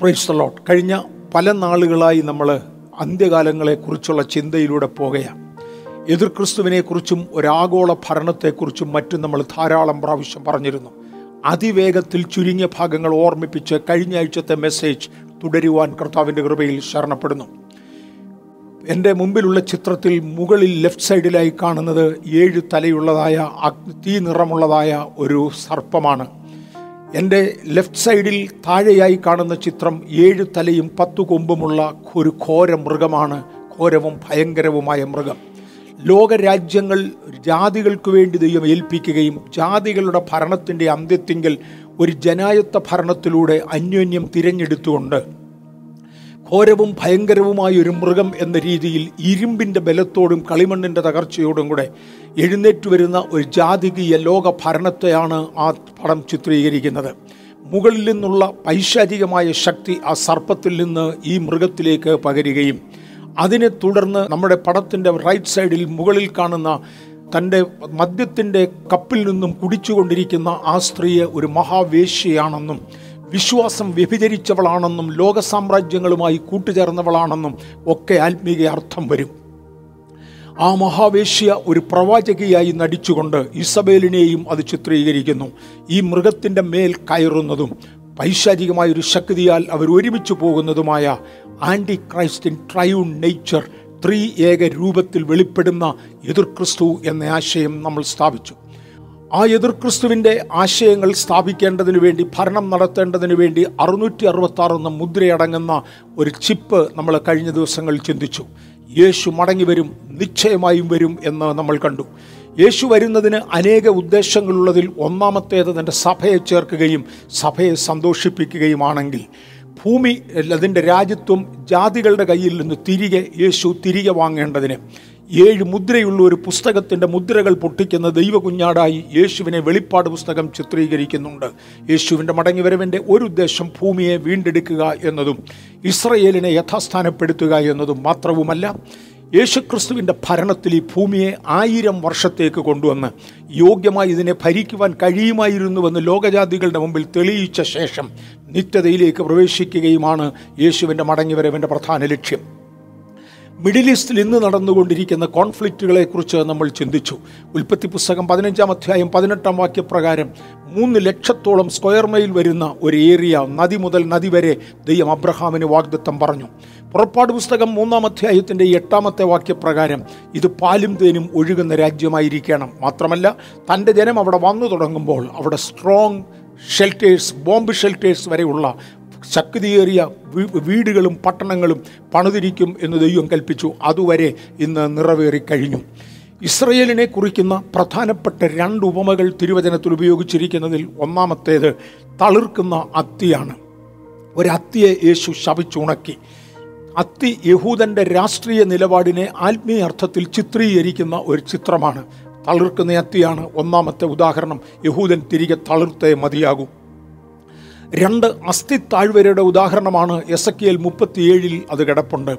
Praise the Lord. കഴിഞ്ഞ പല നാളുകളായി നമ്മൾ അന്ത്യകാലങ്ങളെക്കുറിച്ചുള്ള ചിന്തയിലൂടെ പോകുകയാണ്. എതിർ ക്രിസ്തുവിനെക്കുറിച്ചും ഒരാഗോള ഭരണത്തെക്കുറിച്ചും മറ്റും നമ്മൾ ധാരാളം പ്രാവശ്യം പറഞ്ഞിരുന്നു. അതിവേഗത്തിൽ ചുരുങ്ങിയ ഭാഗങ്ങൾ ഓർമ്മിപ്പിച്ച് കഴിഞ്ഞ ആഴ്ചത്തെ മെസ്സേജ് തുടരുവാൻ കർത്താവിൻ്റെ കൃപയിൽ ശരണപ്പെടുന്നു. എൻ്റെ മുമ്പിലുള്ള ചിത്രത്തിൽ മുകളിൽ ലെഫ്റ്റ് സൈഡിലായി കാണുന്നത് 7 തലയുള്ളതായ തീ നിറമുള്ളതായ ഒരു സർപ്പമാണ്. എൻ്റെ ലെഫ്റ്റ് സൈഡിൽ താഴെയായി കാണുന്ന ചിത്രം 7 തലയും 10 കൊമ്പുമുള്ള ഒരു ഘോര മൃഗമാണ്. ഘോരവും ഭയങ്കരവുമായ മൃഗം. ലോകരാജ്യങ്ങൾ ജാതികൾക്ക് വേണ്ടി ദൈവം ഏൽപ്പിക്കുകയും ജാതികളുടെ ഭരണത്തിൻ്റെ അന്ത്യത്തിങ്കൽ ഒരു ജനായത്ത ഭരണത്തിലൂടെ അന്യോന്യം തിരഞ്ഞെടുത്തുകൊണ്ട് ഘോരവും ഭയങ്കരവുമായൊരു മൃഗം എന്ന രീതിയിൽ ഇരുമ്പിൻ്റെ ബലത്തോടും കളിമണ്ണിൻ്റെ തകർച്ചയോടും കൂടെ എഴുന്നേറ്റ് വരുന്ന ഒരു ജാതികീയ ലോക ഭരണത്തെയാണ് ആ പടം ചിത്രീകരിക്കുന്നത്. മുകളിൽ നിന്നുള്ള പൈശാചികമായ ശക്തി ആ സർപ്പത്തിൽ നിന്ന് ഈ മൃഗത്തിലേക്ക് പകരുകയും അതിനെ തുടർന്ന് നമ്മുടെ പടത്തിൻ്റെ റൈറ്റ് സൈഡിൽ മുകളിൽ കാണുന്ന തൻ്റെ മദ്യത്തിൻ്റെ കപ്പിൽ നിന്നും കുടിച്ചുകൊണ്ടിരിക്കുന്ന ആ സ്ത്രീയെ ഒരു മഹാവേശ്യയാണെന്നും വിശ്വാസം വ്യഭിചരിച്ചവളാണെന്നും ലോകസാമ്രാജ്യങ്ങളുമായി കൂട്ടുചേർന്നവളാണെന്നും ഒക്കെ ആത്മീയ അർത്ഥം വരും. ആ മഹാവേശ്യ ഒരു പ്രവാചകിയായി നടിച്ചുകൊണ്ട് ഇസബേലിനെയും അത് ചിത്രീകരിക്കുന്നു. ഈ മൃഗത്തിൻ്റെ മേൽ കയറുന്നതും പൈശാചികമായൊരു ശക്തിയാൽ അവരൊരുമിച്ച് പോകുന്നതുമായ ആൻറ്റി ക്രൈസ്റ്റിൻ ട്രൈയൂൺ നേച്ചർ, ത്രീ ഏക രൂപത്തിൽ വെളിപ്പെടുന്ന എതിർക്രിസ്തു എന്ന ആശയം നമ്മൾ സ്ഥാപിച്ചു. ആ എതിർക്രിസ്തുവിൻ്റെ ആശയങ്ങൾ സ്ഥാപിക്കേണ്ടതിന് വേണ്ടി, ഭരണം നടത്തേണ്ടതിന് വേണ്ടി 666 എന്ന മുദ്രയടങ്ങുന്ന ഒരു ചിപ്പ് നമ്മൾ കഴിഞ്ഞ ദിവസങ്ങൾ ചിന്തിച്ചു. യേശു മടങ്ങി വരും, നിശ്ചയമായും വരും എന്ന് നമ്മൾ കണ്ടു. യേശു വരുന്നതിന് അനേക ഉദ്ദേശങ്ങളുള്ളതിൽ ഒന്നാമത്തേത് തൻ്റെ സഭയെ ചേർക്കുകയും സഭയെ സന്തോഷിപ്പിക്കുകയുമാണെങ്കിൽ ഭൂമി അതിൻ്റെ രാജ്യത്വം ജാതികളുടെ കയ്യിൽ നിന്ന് യേശു തിരികെ വാങ്ങേണ്ടതിന് 7 മുദ്രയുള്ള ഒരു പുസ്തകത്തിൻ്റെ മുദ്രകൾ പൊട്ടിക്കുന്ന ദൈവകുഞ്ഞാടായി യേശുവിനെ വെളിപ്പാട് പുസ്തകം ചിത്രീകരിക്കുന്നുണ്ട്. യേശുവിൻ്റെ മടങ്ങിവരവിൻ്റെ ഒരു ഉദ്ദേശം ഭൂമിയെ വീണ്ടെടുക്കുക എന്നതും ഇസ്രയേലിനെ യഥാസ്ഥാനപ്പെടുത്തുക എന്നതും മാത്രവുമല്ല, യേശുക്രിസ്തുവിൻ്റെ ഭരണത്തിൽ ഈ ഭൂമിയെ 1000 വർഷത്തേക്ക് കൊണ്ടുവന്ന് യോഗ്യമായി ഇതിനെ ഭരിക്കുവാൻ കഴിയുമായിരുന്നുവെന്ന് ലോകജാതികളുടെ മുമ്പിൽ തെളിയിച്ച ശേഷം നിത്യതയിലേക്ക് പ്രവേശിക്കുകയുമാണ് യേശുവിൻ്റെ മടങ്ങിവരവിൻ്റെ പ്രധാന ലക്ഷ്യം. മിഡിൽ ഈസ്റ്റിൽ ഇന്ന് നടന്നുകൊണ്ടിരിക്കുന്ന കോൺഫ്ലിക്റ്റുകളെക്കുറിച്ച് നമ്മൾ ചിന്തിച്ചു. ഉൽപ്പത്തി പുസ്തകം 15-ാം അധ്യായം 18-ാം വാക്യപ്രകാരം 3 ലക്ഷത്തോളം സ്ക്വയർ മൈൽ വരുന്ന ഒരു ഏരിയ, നദി മുതൽ നദി വരെ ദൈവം അബ്രഹാമിന് വാഗ്ദത്തം പറഞ്ഞു. പുറപ്പാട് പുസ്തകം 3-ാം അധ്യായത്തിൻ്റെ 8-ാമത്തെ വാക്യപ്രകാരം ഇത് പാലും തേനും ഒഴുകുന്ന രാജ്യമായിരിക്കണം, മാത്രമല്ല തൻ്റെ ജനം അവിടെ വന്നു തുടങ്ങുമ്പോൾ അവിടെ സ്ട്രോങ് ഷെൽട്ടേഴ്സ്, ബോംബ് ഷെൽട്ടേഴ്സ് വരെയുള്ള ശക്തിയേറിയ വീടുകളും പട്ടണങ്ങളും പണിതിരിക്കും എന്ന് ദൈവം കൽപ്പിച്ചു. അതുവരെ ഇന്ന് നിറവേറിക്കഴിഞ്ഞു. ഇസ്രയേലിനെ കുറിക്കുന്ന പ്രധാനപ്പെട്ട 2 ഉപമകൾ തിരുവചനത്തിൽ ഉപയോഗിച്ചിരിക്കുന്നതിൽ ഒന്നാമത്തേത് തളിർക്കുന്ന അത്തിയാണ്. ഒരത്തിയെ യേശു ശപിച്ചുണക്കി. അത്തി യഹൂദൻ്റെ രാഷ്ട്രീയ നിലപാടിനെ ആത്മീയ അർത്ഥത്തിൽ ചിത്രീകരിക്കുന്ന ഒരു ചിത്രമാണ്. തളിർക്കുന്ന അത്തിയാണ് ഒന്നാമത്തെ ഉദാഹരണം. യഹൂദൻ തിരികെ തളിർത്തേ മതിയാകൂ. 2 അസ്ഥിത്താഴ്വരയുടെ ഉദാഹരണമാണ് എസെക്കിയേൽ 37-ൽ അത് കിടപ്പുണ്ട്.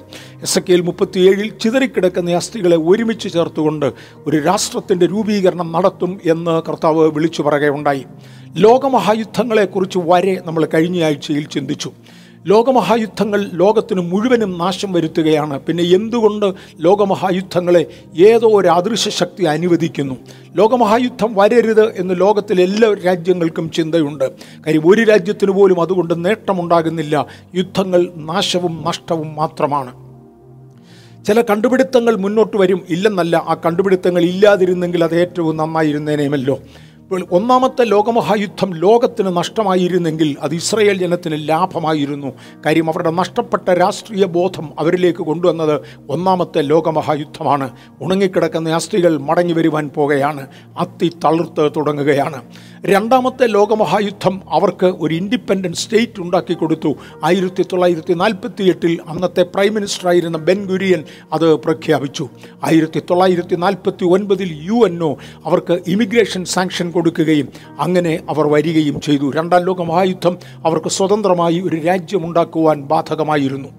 എസെക്കിയേൽ 37-ൽ ചിതറിക്കിടക്കുന്ന അസ്ഥികളെ ഒരുമിച്ച് ചേർത്തുകൊണ്ട് ഒരു രാഷ്ട്രത്തിൻ്റെ രൂപീകരണം നടത്തും എന്ന് കർത്താവ് വിളിച്ചു പറയുകയുണ്ടായി. ലോകമഹായുദ്ധങ്ങളെക്കുറിച്ച് വരെ നമ്മൾ കഴിഞ്ഞ ആഴ്ചയിൽ ചിന്തിച്ചു. ലോകമഹായുദ്ധങ്ങൾ ലോകത്തിന് മുഴുവനും നാശം വരുത്തുകയാണ്. പിന്നെ എന്തുകൊണ്ട് ലോകമഹായുദ്ധങ്ങളെ ഏതോ ഒരു അദൃശ്യ ശക്തി അനുവദിക്കുന്നു? ലോകമഹായുദ്ധം വരരുത് എന്ന് ലോകത്തിലെ എല്ലാ രാജ്യങ്ങൾക്കും ചിന്തയുണ്ട്. കാര്യം ഒരു രാജ്യത്തിന് പോലും അതുകൊണ്ട് നേട്ടമുണ്ടാകുന്നില്ല. യുദ്ധങ്ങൾ നാശവും നഷ്ടവും മാത്രമാണ്. ചില കണ്ടുപിടുത്തങ്ങൾ മുന്നോട്ട് വരും, ഇല്ലെന്നല്ല. ആ കണ്ടുപിടുത്തങ്ങൾ ഇല്ലാതിരുന്നെങ്കിൽ അത് ഏറ്റവും നന്നായിരുന്നേനേമല്ലോ. ഇപ്പോൾ 1-ാമത്തെ ലോകമഹായുദ്ധം ലോകത്തിന് നഷ്ടമായിരുന്നെങ്കിൽ അത് ഇസ്രയേൽ ജനത്തിന് ലാഭമായിരുന്നു. കാര്യം അവരുടെ നഷ്ടപ്പെട്ട രാഷ്ട്രീയ ബോധം അവരിലേക്ക് കൊണ്ടുവന്നത് 1-ാമത്തെ ലോകമഹായുദ്ധമാണ്. ഉണങ്ങിക്കിടക്കുന്ന അസ്ഥികൾ മടങ്ങി വരുവാൻ പോകുകയാണ്. അത്തി തളിർത്ത് തുടങ്ങുകയാണ്. 2-ാമത്തെ ലോകമഹായുദ്ധം അവർക്ക് ഒരു ഇൻഡിപെൻഡൻറ്റ് സ്റ്റേറ്റ് ഉണ്ടാക്കി കൊടുത്തു. 1948-ൽ അന്നത്തെ പ്രൈം മിനിസ്റ്ററായിരുന്ന ബെൻ ഗുരിയൻ അത് പ്രഖ്യാപിച്ചു. 1949-ൽ UNO അവർക്ക് ഇമിഗ്രേഷൻ സാങ്ഷൻ കൊടുക്കുകയും അങ്ങനെ അവർ വരികയും ചെയ്തു. 2-ാം ലോകമഹായുദ്ധം അവർക്ക് സ്വതന്ത്രമായി ഒരു രാജ്യമുണ്ടാക്കുവാൻ ബാധകമായിരുന്നു.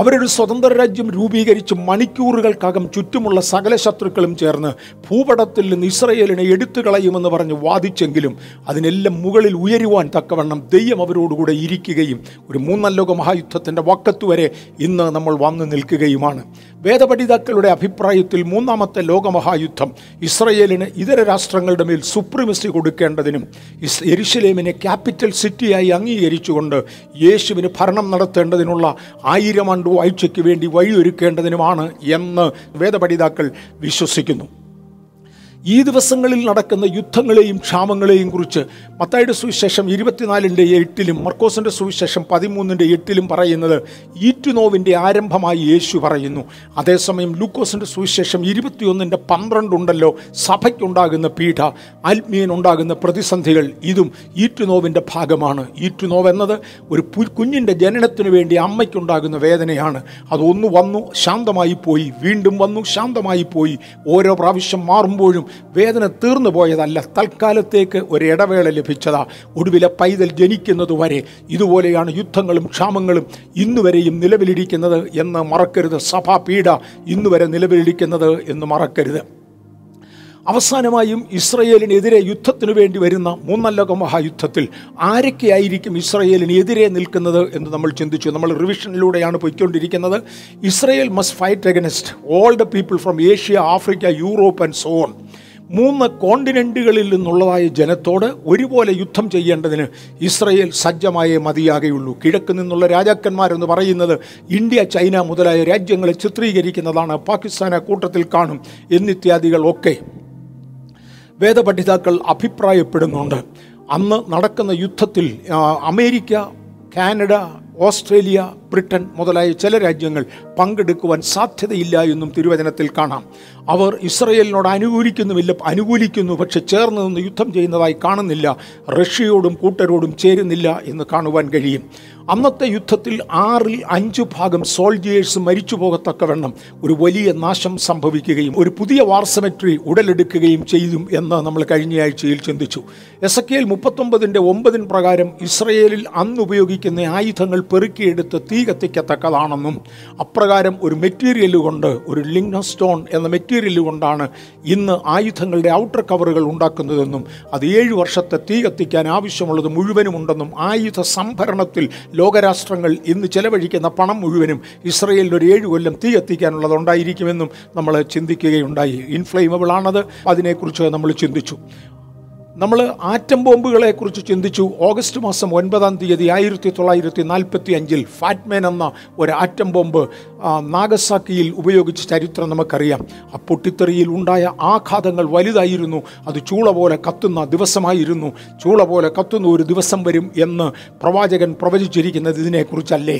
അവരൊരു സ്വതന്ത്ര രാജ്യം രൂപീകരിച്ച് മണിക്കൂറുകൾക്കകം ചുറ്റുമുള്ള സകല ശത്രുക്കളും ചേർന്ന് ഭൂപടത്തിൽ നിന്ന് ഇസ്രയേലിനെ എടുത്തു കളയുമെന്ന് പറഞ്ഞ് വാദിച്ചെങ്കിലും അതിനെല്ലാം മുകളിൽ ഉയരുവാൻ തക്കവണ്ണം ദൈവം അവരോടുകൂടെ ഇരിക്കുകയും ഒരു മൂന്നാം ലോക മഹായുദ്ധത്തിൻ്റെ വക്കത്തുവരെ ഇന്ന് നമ്മൾ വന്നു നിൽക്കുകയുമാണ്. വേദപഠിതാക്കളുടെ അഭിപ്രായത്തിൽ മൂന്നാമത്തെ ലോകമഹായുദ്ധം ഇസ്രയേലിന് ഇതര രാഷ്ട്രങ്ങളുടെ മേൽ സുപ്രീമസി കൊടുക്കേണ്ടതിനും യെരുശലേമിനെ ക്യാപിറ്റൽ സിറ്റിയായി അംഗീകരിച്ചുകൊണ്ട് യേശുവിന് ഭരണം നടത്തേണ്ടതിനുള്ള 1000 ആണ്ട് വാഴ്ചയ്ക്ക് വേണ്ടി വഴിയൊരുക്കേണ്ടതിനുമാണ് എന്ന് വേദപഠിതാക്കൾ വിശ്വസിക്കുന്നു. ഈ ദിവസങ്ങളിൽ നടക്കുന്ന യുദ്ധങ്ങളെയും ക്ഷാമങ്ങളെയും കുറിച്ച് മത്തായിയുടെ സുവിശേഷം 24:8 മർക്കോസിൻ്റെ സുവിശേഷം 13:8 പറയുന്നത് ഈറ്റുനോവിൻ്റെ ആരംഭമായി യേശു പറയുന്നു. അതേസമയം ലൂക്കോസിൻ്റെ സുവിശേഷം 21:12 ഉണ്ടല്ലോ, സഭയ്ക്കുണ്ടാകുന്ന പീഡ, ആത്മീയനുണ്ടാകുന്ന പ്രതിസന്ധികൾ, ഇതും ഈറ്റുനോവിൻ്റെ ഭാഗമാണ്. ഈറ്റുനോവ് എന്നത് ഒരു കുഞ്ഞിൻ്റെ ജനനത്തിനു വേണ്ടി അമ്മയ്ക്കുണ്ടാകുന്ന വേദനയാണ്. അതൊന്നു വന്നു ശാന്തമായി പോയി, വീണ്ടും വന്നു ശാന്തമായി പോയി. ഓരോ പ്രാവശ്യം മാറുമ്പോഴും വേദന തീർന്നു പോയതല്ല, തൽക്കാലത്തേക്ക് ഒരു ഇടവേള ലഭിച്ചതാ. ഒടുവിലെ പൈതൽ ജനിക്കുന്നതുവരെ ഇതുപോലെയാണ് യുദ്ധങ്ങളും ക്ഷാമങ്ങളും ഇന്നുവരെയും നിലവിലിരിക്കുന്നത് എന്ന് മറക്കരുത്. സഭാപീഡ ഇന്നുവരെ നിലവിലിരിക്കുന്നത് എന്ന് മറക്കരുത്. അവസാനമായും ഇസ്രയേലിനെതിരെ യുദ്ധത്തിനു വേണ്ടി വരുന്ന മൂന്നാം ലോക മഹായുദ്ധത്തിൽ ആരൊക്കെയായിരിക്കും ഇസ്രയേലിനെതിരെ നിൽക്കുന്നത് എന്ന് നമ്മൾ ചിന്തിച്ചു. നമ്മൾ റിവിഷനിലൂടെയാണ് പോയിക്കൊണ്ടിരിക്കുന്നത്. Israel must fight against all the people from Asia, Africa, Europe and so on. 3 കോണ്ടിനെൻറ്റുകളിൽ നിന്നുള്ളതായ ജനത്തോട് ഒരുപോലെ യുദ്ധം ചെയ്യേണ്ടതിന് ഇസ്രയേൽ സജ്ജമായേ മതിയാകുകയുള്ളൂ. കിഴക്ക് നിന്നുള്ള രാജാക്കന്മാരെന്ന് പറയുന്നത് ഇന്ത്യ, ചൈന മുതലായ രാജ്യങ്ങളെ ചിത്രീകരിക്കുന്നതാണ്. പാകിസ്ഥാനെ കൂട്ടത്തിൽ കാണും എന്നിത്യാദികളൊക്കെ വേദപഠിതാക്കൾ അഭിപ്രായപ്പെടുന്നുണ്ട്. അന്ന് നടക്കുന്ന യുദ്ധത്തിൽ അമേരിക്ക, കാനഡ, ഓസ്ട്രേലിയ, ബ്രിട്ടൻ മുതലായ ചില രാജ്യങ്ങൾ പങ്കെടുക്കുവാൻ സാധ്യതയില്ല എന്നും തിരുവചനത്തിൽ കാണാം. അവർ ഇസ്രയേലിനോട് അനുകൂലിക്കുന്നു, പക്ഷെ ചേർന്ന് നിന്ന് യുദ്ധം ചെയ്യുന്നതായി കാണുന്നില്ല. റഷ്യയോടും കൂട്ടരോടും ചേരുന്നില്ല എന്ന് കാണുവാൻ കഴിയും. അന്നത്തെ യുദ്ധത്തിൽ 5/6 സോൾജിയേഴ്സ് മരിച്ചു പോകത്തക്കവണ്ണം ഒരു വലിയ നാശം സംഭവിക്കുകയും ഒരു പുതിയ വാർസമെട്രി ഉടലെടുക്കുകയും ചെയ്തു എന്ന് നമ്മൾ കഴിഞ്ഞയാഴ്ചയിൽ ചിന്തിച്ചു. എസക്കിയൽ 39:9 പ്രകാരം ഇസ്രയേലിൽ അന്ന് ഉപയോഗിക്കുന്ന ആയുധങ്ങൾ പെറുക്കിയെടുത്ത് തീ കത്തിക്കത്തക്കതാണെന്നും അപ്രകാരം ഒരു മെറ്റീരിയൽ കൊണ്ട്, ഒരു ലിഗ്നോ സ്റ്റോൺ എന്ന മെറ്റീരിയൽ കൊണ്ടാണ് ഇന്ന് ആയുധങ്ങളുടെ ഔട്ടർ കവറുകൾ ഉണ്ടാക്കുന്നതെന്നും അത് 7 വർഷത്തെ തീ കത്തിക്കാൻ ആവശ്യമുള്ളത് മുഴുവനും ഉണ്ടെന്നും ആയുധ സംഭരണത്തിൽ ലോകരാഷ്ട്രങ്ങൾ ഇന്ന് ചെലവഴിക്കുന്ന പണം മുഴുവനും ഇസ്രയേലിൽ ഒരു 7 കൊല്ലം തീ കത്തിക്കാനുള്ളതുണ്ടായിരിക്കുമെന്നും നമ്മൾ ചിന്തിക്കുകയുണ്ടായി. ഇൻഫ്ലെയിമബിളാണത്, അതിനെക്കുറിച്ച് നമ്മൾ ചിന്തിച്ചു. നമ്മൾ ആറ്റം ബോംബുകളെക്കുറിച്ച് ചിന്തിച്ചു. ഓഗസ്റ്റ് 9 1945 ഫാറ്റ്മാൻ എന്ന ഒരു ആറ്റം ബോംബ് നാഗസാക്കിയിൽ ഉപയോഗിച്ച ചരിത്രം നമുക്കറിയാം. ആ പൊട്ടിത്തെറിയിൽ ഉണ്ടായ ആഘാതങ്ങൾ വലുതായിരുന്നു. അത് ചൂള പോലെ കത്തുന്ന ദിവസമായിരുന്നു. ചൂള പോലെ കത്തുന്ന ഒരു ദിവസം വരും എന്ന് പ്രവാചകൻ പ്രവചിച്ചിരിക്കുന്നത് ഇതിനെക്കുറിച്ചല്ലേ?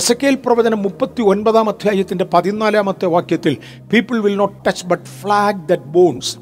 എസക്കേൽ പ്രവചനം 39 14 വാക്യത്തിൽ people will not touch but flag that bones.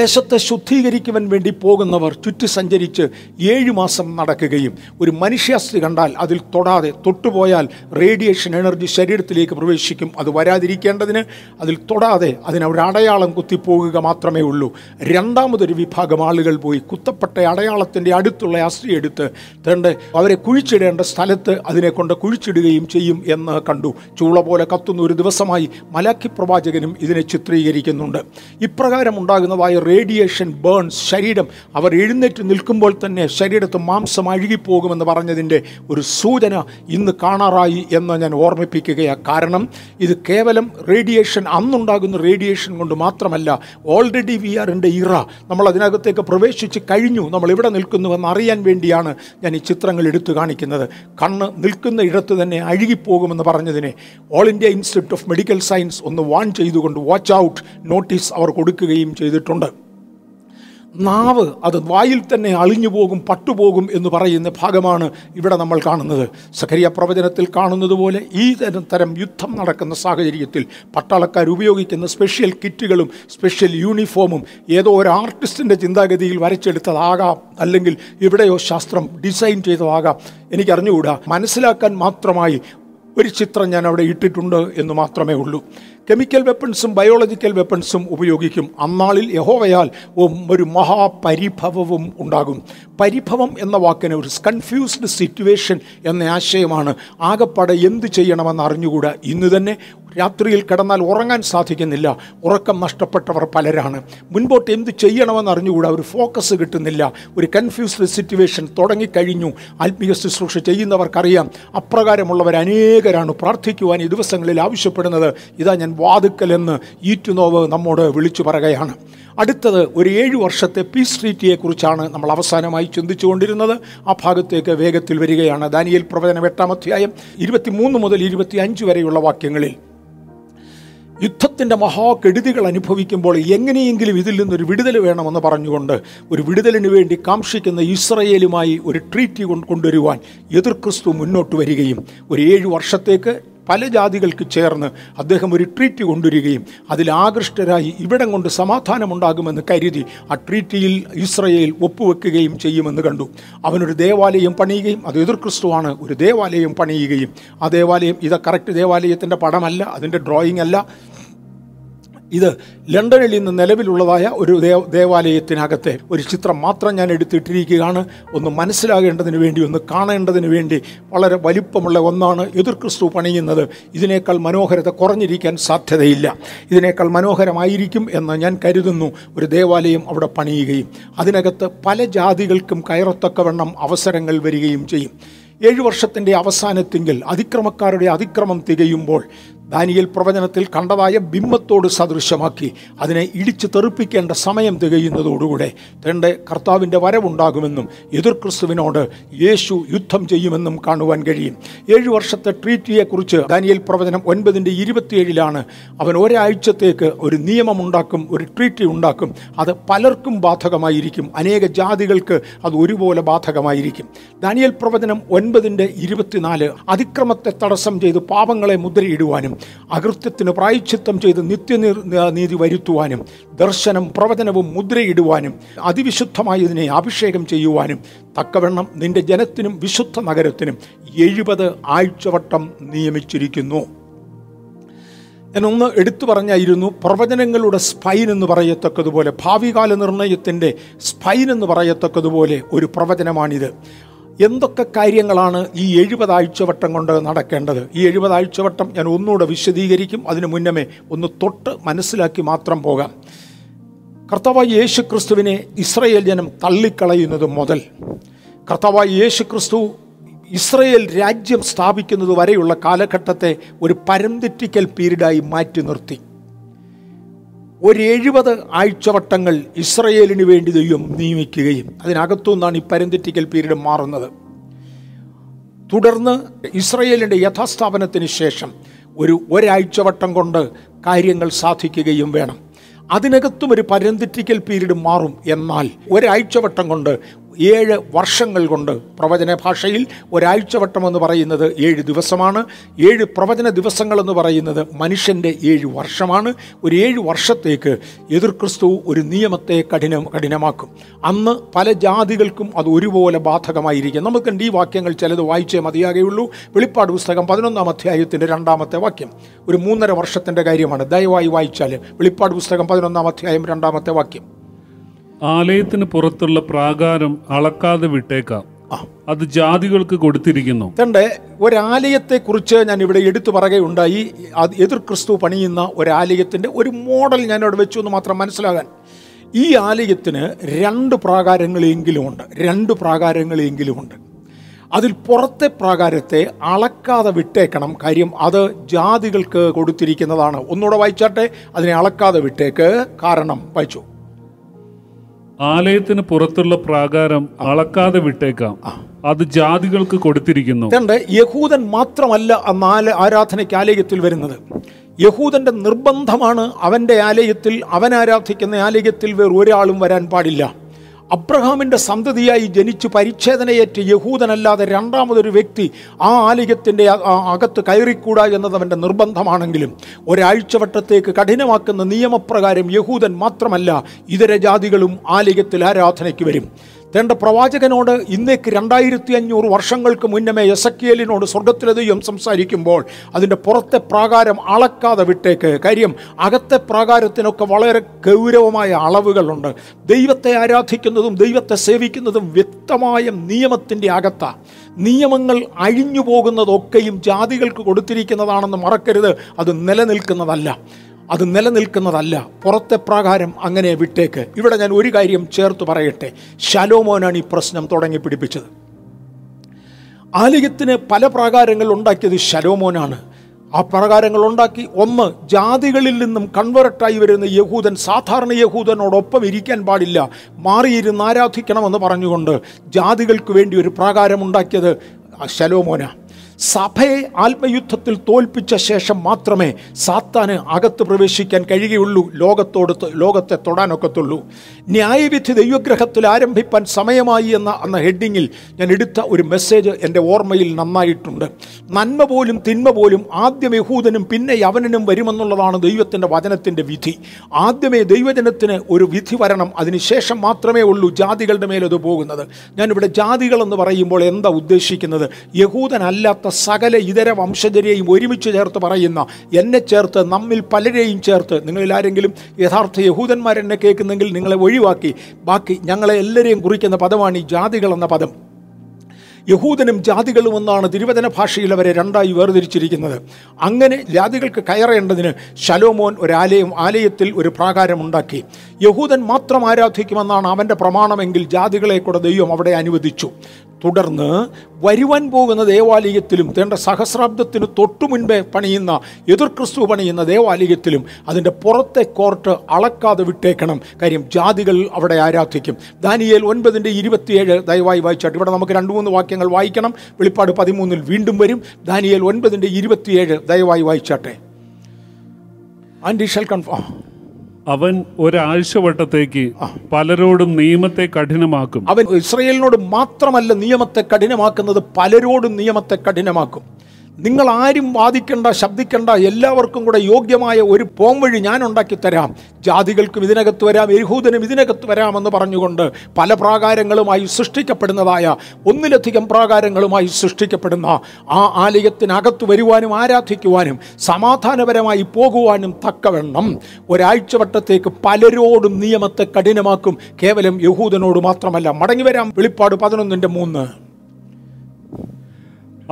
ദേശത്തെ ശുദ്ധീകരിക്കുവാൻ വേണ്ടി പോകുന്നവർ ചുറ്റി സഞ്ചരിച്ച് 7 മാസം നടക്കുകയും ഒരു മനുഷ്യാസ്തി കണ്ടാൽ അതിൽ തൊടാതെ, തൊട്ടുപോയാൽ റേഡിയേഷൻ എനർജി ശരീരത്തിലേക്ക് പ്രവേശിക്കും, അത് വരാതിരിക്കേണ്ടതിന് അതിൽ തൊടാതെ അതിനൊരു അടയാളം കുത്തിപ്പോകുക മാത്രമേ ഉള്ളൂ. 2ാമതൊരു വിഭാഗം ആളുകൾ പോയി കുത്തപ്പെട്ട അടയാളത്തിൻ്റെ അടുത്തുള്ള അസ്ഥി എടുത്ത് തൻ്റെ അവരെ കുഴിച്ചിടേണ്ട സ്ഥലത്ത് അതിനെ കൊണ്ട് കുഴിച്ചിടുകയും ചെയ്യും എന്ന് കണ്ടു. ചൂള പോലെ കത്തുന്ന ഒരു ദിവസമായി മലാഖി പ്രവാചകനും ഇതിനെ ചിത്രീകരിക്കുന്നുണ്ട്. ഇപ്രകാരം ഉണ്ടാകുന്നതായ റേഡിയേഷൻ ബേൺസ് ശരീരം. അവർ എഴുന്നേറ്റ് നിൽക്കുമ്പോൾ തന്നെ ശരീരത്ത് മാംസം അഴുകിപ്പോകുമെന്ന് പറഞ്ഞതിൻ്റെ ഒരു സൂചന ഇന്ന് കാണാറായി എന്ന് ഞാൻ ഓർമ്മിപ്പിക്കുകയാണ്. കാരണം ഇത് കേവലം റേഡിയേഷൻ, അന്നുണ്ടാകുന്ന റേഡിയേഷൻ കൊണ്ട് മാത്രമല്ല, already we are in the era, നമ്മൾ അതിനകത്തേക്ക് പ്രവേശിച്ച് കഴിഞ്ഞു, നമ്മൾ ഇവിടെ നിൽക്കുന്നുവെന്ന് അറിയാൻ വേണ്ടിയാണ് ഞാൻ ഈ ചിത്രങ്ങൾ എടുത്തു കാണിക്കുന്നത്. കണ്ണ് നിൽക്കുന്ന ഇടത്ത് തന്നെ അഴുകിപ്പോകുമെന്ന് പറഞ്ഞതിനെ all India institute of medical science ഒന്ന് വാൺ ചെയ്തുകൊണ്ട് വാച്ച് ഔട്ട് നോട്ടീസ് അവർ കൊടുക്കുകയും ചെയ്തിട്ടുണ്ട്. നാവ് അത് വായിൽ തന്നെ അളിഞ്ഞു പോകും, പട്ടുപോകും എന്ന് പറയുന്ന ഭാഗമാണ് ഇവിടെ നമ്മൾ കാണുന്നത്. സഖരിയ പ്രവചനത്തിൽ കാണുന്നത് പോലെ ഈ തരം യുദ്ധം നടക്കുന്ന സാഹചര്യത്തിൽ പട്ടാളക്കാർ ഉപയോഗിക്കുന്ന സ്പെഷ്യൽ കിറ്റുകളും സ്പെഷ്യൽ യൂണിഫോമും ഏതോ ഒരു ആർട്ടിസ്റ്റിൻ്റെ ചിന്താഗതിയിൽ വരച്ചെടുത്തതാകാം, അല്ലെങ്കിൽ എവിടെയോ ശാസ്ത്രം ഡിസൈൻ ചെയ്തതാകാം, എനിക്കറിഞ്ഞുകൂടാ. മനസ്സിലാക്കാൻ മാത്രമായി ഒരു ചിത്രം ഞാൻ അവിടെ ഇട്ടിട്ടുണ്ട് എന്ന് മാത്രമേ ഉള്ളൂ. കെമിക്കൽ വെപ്പൺസും ബയോളജിക്കൽ വെപ്പൺസും ഉപയോഗിക്കും. അന്നാളിൽ യഹോവയാൽ ഒരു മഹാപരിഭവവും ഉണ്ടാകും. പരിഭവം എന്ന വാക്കിന് ഒരു കൺഫ്യൂസ്ഡ് സിറ്റുവേഷൻ എന്ന ആശയമാണ്. ആകെപ്പാടെ എന്ത് ചെയ്യണമെന്ന് അറിഞ്ഞുകൂടാ. ഇന്ന് തന്നെ രാത്രിയിൽ കിടന്നാൽ ഉറങ്ങാൻ സാധിക്കുന്നില്ല. ഉറക്കം നഷ്ടപ്പെട്ടവർ പലരാണ്. മുൻപോട്ട് എന്ത് ചെയ്യണമെന്ന് അറിഞ്ഞുകൂടാ. ഒരു ഫോക്കസ് കിട്ടുന്നില്ല. ഒരു കൺഫ്യൂസ്ഡ് സിറ്റുവേഷൻ തുടങ്ങിക്കഴിഞ്ഞു. ആത്മീയ ശുശ്രൂഷ ചെയ്യുന്നവർക്കറിയാം. അപ്രകാരമുള്ളവർ അനേകരാണ് പ്രാർത്ഥിക്കുവാൻ ഈ ദിവസങ്ങളിൽ ആവശ്യപ്പെടുന്നത്. ഇതാ ഞാൻ വാതുക്കലെന്ന് ഈറ്റുനോവ് നമ്മോട് വിളിച്ചു പറയുകയാണ്. അടുത്തത് ഒരു 7 വർഷത്തെ പീസ് ട്രീറ്റിയെക്കുറിച്ചാണ് നമ്മൾ അവസാനമായി ചിന്തിച്ചു കൊണ്ടിരുന്നത്. ആ ഭാഗത്തേക്ക് വേഗത്തിൽ വരികയാണ്. ദാനിയേൽ പ്രവചനം 8-ാം അധ്യായം 23 മുതൽ 25 വരെയുള്ള വാക്യങ്ങളിൽ യുദ്ധത്തിൻ്റെ മഹാകെടുതികൾ അനുഭവിക്കുമ്പോൾ എങ്ങനെയെങ്കിലും ഇതിൽ നിന്നൊരു വിടുതൽ വേണമെന്ന് പറഞ്ഞുകൊണ്ട് ഒരു വിടുതലിന് വേണ്ടി കാംക്ഷിക്കുന്ന ഇസ്രയേലുമായി ഒരു ട്രീറ്റി കൊണ്ടുവരുവാൻ എതിർ ക്രിസ്തു മുന്നോട്ട് വരികയും ഒരു 7 വർഷത്തേക്ക് പല ജാതികൾക്ക് ചേർന്ന് അദ്ദേഹം ഒരു ട്രീറ്റി കൊണ്ടുവരികയും അതിലാകൃഷ്ടരായി ഇവിടം കൊണ്ട് സമാധാനമുണ്ടാകുമെന്ന് കരുതി ആ ട്രീറ്റിയിൽ ഇസ്രയേൽ ഒപ്പുവെക്കുകയും ചെയ്യുമെന്ന് കണ്ടു. അവനൊരു ദേവാലയം പണിയുകയും, അത് എതിർ ക്രിസ്തുവാണ്, ഒരു ദേവാലയം പണിയുകയും ആ ദേവാലയം ഇത് കറക്റ്റ് ദേവാലയത്തിൻ്റെ പടമല്ല, അതിൻ്റെ ഡ്രോയിങ് അല്ല, ഇത് ലണ്ടനിൽ ഇന്ന് നിലവിലുള്ളതായ ഒരു ദേവാലയത്തിനകത്തെ ഒരു ചിത്രം മാത്രം ഞാൻ എടുത്തിട്ടിരിക്കുകയാണ്. ഒന്ന് മനസ്സിലാകേണ്ടതിന് വേണ്ടി, ഒന്ന് കാണേണ്ടതിന് വേണ്ടി. വളരെ വലിപ്പമുള്ള ഒന്നാണ് എതിർ ക്രിസ്തു പണിയുന്നത്. ഇതിനേക്കാൾ മനോഹരത കുറഞ്ഞിരിക്കാൻ സാധ്യതയില്ല. ഇതിനേക്കാൾ മനോഹരമായിരിക്കും എന്ന് ഞാൻ കരുതുന്നു. ഒരു ദേവാലയം അവിടെ പണിയുകയും അതിനകത്ത് പല ജാതികൾക്കും കയറത്തക്കവണ്ണം അവസരങ്ങൾ വരികയും ചെയ്യും. 7 വർഷത്തിൻ്റെ അവസാനത്തിങ്കിൽ അതിക്രമക്കാരുടെ അതിക്രമം തികയുമ്പോൾ ദാനിയേൽ പ്രവചനത്തിൽ കണ്ടതായ ബിംബത്തോട് സദൃശ്യമാക്കി അതിനെ ഇടിച്ചു തെറിപ്പിക്കേണ്ട സമയം തികയുന്നതോടുകൂടെ തൻ്റെ കർത്താവിൻ്റെ വരവുണ്ടാകുമെന്നും എതിർ ക്രിസ്തുവിനോട് യേശു യുദ്ധം ചെയ്യുമെന്നും കാണുവാൻ കഴിയും. 7 വർഷത്തെ ട്രീറ്റിയെക്കുറിച്ച് ദാനിയേൽ പ്രവചനം 9-ന്റെ 27-ലാണ് അവൻ ഒരാഴ്ചത്തേക്ക് ഒരു നിയമമുണ്ടാക്കും, ഒരു ട്രീറ്റി ഉണ്ടാക്കും. അത് പലർക്കും ബാധകമായിരിക്കും. അനേക ജാതികൾക്ക് അത് ഒരുപോലെ ബാധകമായിരിക്കും. ദാനിയേൽ പ്രവചനം 9-ന്റെ 24 അതിക്രമത്തെ തടസ്സം ചെയ്ത് പാപങ്ങളെ മുദ്രയിടുവാനും അകൃത്യത്തിന് പ്രായശ്ചിത്തം ചെയ്ത് നിത്യനീതി വരുത്തുവാനും ദർശനം പ്രവചനവും മുദ്രയിടുവാനും അതിവിശുദ്ധമായതിനെ അഭിഷേകം ചെയ്യുവാനും തക്കവണ്ണം നിന്റെ ജനത്തിനും വിശുദ്ധ നഗരത്തിനും 70 ആഴ്ചവട്ടം നിയമിച്ചിരിക്കുന്നു. ഞാനൊന്ന് എടുത്തു പറഞ്ഞായിരുന്നു, പ്രവചനങ്ങളുടെ സ്പൈൻ എന്ന് പറയത്തക്കതുപോലെ, ഭാവികാല നിർണയത്തിൻ്റെ സ്പൈൻ എന്ന് പറയത്തക്കതുപോലെ ഒരു പ്രവചനമാണിത്. എന്തൊക്കെ കാര്യങ്ങളാണ് ഈ 70 ആഴ്ചവട്ടം കൊണ്ട് നടക്കേണ്ടത്? ഈ 70 ആഴ്ചവട്ടം ഞാൻ ഒന്നുകൂടെ വിശദീകരിക്കും. അതിനു മുന്നമേ ഒന്ന് തൊട്ട് മനസ്സിലാക്കി മാത്രം പോകാം. കർത്താവായ യേശു ക്രിസ്തുവിനെ ഇസ്രയേൽ ജനം തള്ളിക്കളയുന്നത് മുതൽ കർത്താവായ യേശു ക്രിസ്തു ഇസ്രയേൽ രാജ്യം സ്ഥാപിക്കുന്നത് വരെയുള്ള കാലഘട്ടത്തെ ഒരു പരംതെറ്റിക്കൽ പീരീഡായി മാറ്റി നിർത്തി. ഒരു 70 ആഴ്ചവട്ടങ്ങൾ ഇസ്രയേലിന് വേണ്ടി ദൈവം നിയമിക്കുകയും അതിനകത്തുനിന്നാണ് ഈ പരന്തെറ്റിക്കൽ പീരീഡ് മാറുന്നത്. തുടർന്ന് ഇസ്രയേലിൻ്റെ യഥാസ്ഥാപനത്തിന് ശേഷം ഒരാഴ്ചവട്ടം കൊണ്ട് കാര്യങ്ങൾ സാധിക്കുകയും വേണം. അതിനകത്തും ഒരു പരന്തെറ്റിക്കൽ പീരീഡ് മാറും. എന്നാൽ ഒരാഴ്ചവട്ടം കൊണ്ട് 7 വർഷങ്ങൾ കൊണ്ട്, പ്രവചന ഭാഷയിൽ ഒരാഴ്ചവട്ടം എന്ന് പറയുന്നത് 7 ദിവസമാണ്. 7 പ്രവചന ദിവസങ്ങൾ എന്ന് പറയുന്നത് മനുഷ്യൻ്റെ 7 വർഷമാണ്. ഒരു 7 വർഷത്തേക്ക് എതിർ ക്രിസ്തു ഒരു നിയമത്തെ കഠിനമാക്കും. അന്ന് പല ജാതികൾക്കും അത് ഒരുപോലെ ബാധകമായിരിക്കും. നമുക്ക് ഈ വാക്യങ്ങൾ ചിലത് വായിച്ചേ മതിയാകുകയുള്ളൂ. വെളിപ്പാട് പുസ്തകം 11-ാം അധ്യായത്തിൻ്റെ 2-ാമത്തെ വാക്യം ഒരു 3.5 വർഷത്തിൻ്റെ കാര്യമാണ്. ദയവായി വായിച്ചാൽ വെളിപ്പാട് പുസ്തകം 11-ാം അധ്യായം 2-ാമത്തെ വാക്യം ആലയത്തിന് പുറത്തുള്ള പ്രാകാരം അളക്കാതെ വിട്ടേക്കാം, അത് ജാതികൾക്ക് കൊടുത്തിരിക്കുന്നു. തന്റെ ഒരാലയത്തെക്കുറിച്ച് ഞാൻ ഇവിടെ എടുത്തു പറയുകയുണ്ടായി. അത് എതിർ ക്രിസ്തു പണിയുന്ന ഒരാലയത്തിൻ്റെ ഒരു മോഡൽ ഞാൻ അവിടെ വെച്ചു എന്ന് മാത്രം മനസ്സിലാകാൻ. ഈ ആലയത്തിന് 2 പ്രാകാരങ്ങളെങ്കിലുമുണ്ട്. 2 പ്രാകാരങ്ങളെങ്കിലുമുണ്ട്. അതിൽ പുറത്തെ പ്രാകാരത്തെ അളക്കാതെ വിട്ടേക്കണം. കാര്യം അത് ജാതികൾക്ക് കൊടുത്തിരിക്കുന്നതാണ്. ഒന്നുകൂടെ വായിച്ചാട്ടെ, അതിനെ അളക്കാതെ വിട്ടേക്ക്. കാരണം വായിച്ചു, ആലയത്തിന് പുറത്തുള്ള പ്രാകാരം അളക്കാതെ വിട്ടേക്കാം, അത് ജാതികൾക്ക് കൊടുത്തിരിക്കുന്നു. യഹൂദൻ മാത്രമല്ല അന്ന് ആരാധനയ്ക്ക് ആലയത്തിൽ വരുന്നത്. യഹൂദന്റെ നിർബന്ധമാണ്. അവൻ്റെ ആലയത്തിൽ, അവൻ ആരാധിക്കുന്ന ആലയത്തിൽ വേറെ ഒരാളും വരാൻ പാടില്ല. അബ്രഹാമിൻ്റെ സന്തതിയായി ജനിച്ച് പരിച്ഛേദനയേറ്റ് യഹൂദനല്ലാതെ രണ്ടാമതൊരു വ്യക്തി ആ ആലയത്തിൻ്റെ അകത്ത് കയറിക്കൂടാ എന്നത് അവൻ്റെ നിർബന്ധമാണെങ്കിലും ഒരാഴ്ചവട്ടത്തേക്ക് കഠിനമാക്കുന്ന നിയമപ്രകാരം യഹൂദൻ മാത്രമല്ല ഇതര ജാതികളും ആലയത്തിൽ ആരാധനയ്ക്ക് വരും. തൻ്റെ പ്രവാചകനോട് ഇന്നേക്ക് 2500 വർഷങ്ങൾക്ക് മുന്നമേ എസക്കിയേലിനോട് സ്വർഗ്ഗത്തിലെ ദൈവം സംസാരിക്കുമ്പോൾ അതിൻ്റെ പുറത്തെ പ്രാകാരം അളക്കാതെ വിട്ടേക്ക്. കാര്യം അകത്തെ പ്രാകാരത്തിനൊക്കെ വളരെ ഗൗരവമായ അളവുകളുണ്ട്. ദൈവത്തെ ആരാധിക്കുന്നതും ദൈവത്തെ സേവിക്കുന്നതും വ്യക്തമായ നിയമത്തിൻ്റെ അകത്ത നിയമങ്ങൾ അഴിഞ്ഞു പോകുന്നതൊക്കെയും ജാതികൾക്ക് കൊടുത്തിരിക്കുന്നതാണെന്ന് മറക്കരുത്. അത് നിലനിൽക്കുന്നതല്ല, പുറത്തെ പ്രാകാരം അങ്ങനെ വിട്ടേക്ക്. ഇവിടെ ഞാൻ ഒരു കാര്യം ചേർത്ത് പറയട്ടെ. ശലോമോനാണ് ഈ പ്രശ്നം തുടങ്ങി പിടിപ്പിച്ചത്. ആലയത്തിന് പല പ്രാകാരങ്ങൾ ഉണ്ടാക്കിയത് ശലോമോനാണ്. ആ പ്രകാരങ്ങൾ ഉണ്ടാക്കി ഒന്ന്, ജാതികളിൽ നിന്നും കൺവേർട്ടായി വരുന്ന യഹൂദൻ സാധാരണ യഹൂദനോടൊപ്പം ഇരിക്കാൻ പാടില്ല, മാറിയിരുന്ന് ആരാധിക്കണമെന്ന് പറഞ്ഞുകൊണ്ട് ജാതികൾക്ക് വേണ്ടി ഒരു പ്രാകാരം ഉണ്ടാക്കിയത് ശലോമോനാണ്. സഭയെ ആത്മയുദ്ധത്തിൽ തോൽപ്പിച്ച ശേഷം മാത്രമേ സാത്താന് അകത്ത് പ്രവേശിക്കാൻ കഴിയുകയുള്ളൂ, ലോകത്തെ തൊടാനൊക്കത്തുള്ളൂ. ന്യായവിധി ദൈവഗ്രഹത്തിൽ ആരംഭിപ്പാൻ സമയമായി എന്ന ഹെഡിങ്ങിൽ ഞാൻ എടുത്ത ഒരു മെസ്സേജ് എൻ്റെ ഓർമ്മയിൽ നന്നായിട്ടുണ്ട്. നന്മ പോലും തിന്മ പോലും ആദ്യം യഹൂദനും പിന്നെ യവനനും വരുമെന്നുള്ളതാണ് ദൈവത്തിൻ്റെ വചനത്തിൻ്റെ വിധി. ആദ്യമേ ദൈവജനത്തിന് ഒരു വിധി വരണം, അതിനുശേഷം മാത്രമേ ഉള്ളൂ ജാതികളുടെ മേലത് പോകുന്നത്. ഞാനിവിടെ ജാതികളെന്ന് പറയുമ്പോൾ എന്താ ഉദ്ദേശിക്കുന്നത്? യഹൂദനല്ലാത്ത സകല ഇതര വംശജരെയും ഒരുമിച്ച് ചേർത്ത് പറയുന്ന, എന്നെ ചേർത്ത്, നമ്മിൽ പലരെയും ചേർത്ത്. നിങ്ങളിൽ ആരെങ്കിലും യഥാർത്ഥ യഹൂദന്മാരെന്നെ കേൾക്കുന്നെങ്കിൽ നിങ്ങളെ ഒഴിവാക്കി ബാക്കി ഞങ്ങളെ എല്ലാവരെയും കുറിക്കുന്ന പദമാണ് ഈ ജാതികൾ എന്ന പദം. യഹൂദനും ജാതികളും എന്നാണ് തിരുവചന ഭാഷയിൽ അവരെ രണ്ടായി വേർതിരിച്ചിരിക്കുന്നത്. അങ്ങനെ ജാതികൾക്ക് കയറേണ്ടതിന് ശലോമോൻ ആലയത്തിൽ ഒരു പ്രാകാരമുണ്ടാക്കി. യഹൂദൻ മാത്രം ആരാധിക്കുമെന്നാണ് അവൻ്റെ പ്രമാണമെങ്കിൽ ജാതികളെ കൂടെ ദൈവം അവിടെ അനുവദിച്ചു. തുടർന്ന് വരുവാൻ പോകുന്ന ദേവാലയത്തിലും തൻ്റെ സഹസ്രാബ്ദത്തിന് തൊട്ടുമുൻപേ പണിയുന്ന, എതിർക്രിസ്തു പണിയുന്ന ദേവാലയത്തിലും അതിൻ്റെ പുറത്തെ കോർട്ട് അളക്കാതെ വിട്ടേക്കണം. കാര്യം ജാതികൾ അവിടെ ആരാധിക്കും. ദാനിയേൽ 9:27 ദയവായി വായിച്ചാട്ട്. ഇവിടെ നമുക്ക് 2-3 വാക്യങ്ങൾ വായിക്കണം. വെളിപ്പാട് 13 വീണ്ടും വരും. ദാനിയേൽ 9:27 ദയവായി വായിച്ചാട്ടെ. അവൻ ഒരാഴ്ചവട്ടത്തേക്ക് പലരോടും നിയമത്തെ കഠിനമാക്കും. അവൻ ഇസ്രായേലിനോട് മാത്രമല്ല നിയമത്തെ കഠിനമാക്കുന്നത്, പലരോടും നിയമത്തെ കഠിനമാക്കും. നിങ്ങൾ ആരും വാദിക്കണ്ട, ശബ്ദിക്കണ്ട, എല്ലാവർക്കും കൂടെ യോഗ്യമായ ഒരു പോംവഴി ഞാൻ ഉണ്ടാക്കി തരാം. ജാതികൾക്കും ഇതിനകത്ത് വരാം, യഹൂദനും ഇതിനകത്ത് വരാമെന്ന് പറഞ്ഞുകൊണ്ട് പല പ്രാകാരങ്ങളുമായി സൃഷ്ടിക്കപ്പെടുന്നതായ, ഒന്നിലധികം പ്രാകാരങ്ങളുമായി സൃഷ്ടിക്കപ്പെടുന്ന ആ ആലയത്തിനകത്ത് വരുവാനും ആരാധിക്കുവാനും സമാധാനപരമായി പോകുവാനും തക്കവണ്ണം ഒരാഴ്ചവട്ടത്തേക്ക് പലരോടും നിയമത്തെ കഠിനമാക്കും. കേവലം യഹൂദനോട് മാത്രമല്ല. മടങ്ങി വരാം. വെളിപ്പാട് 11:3.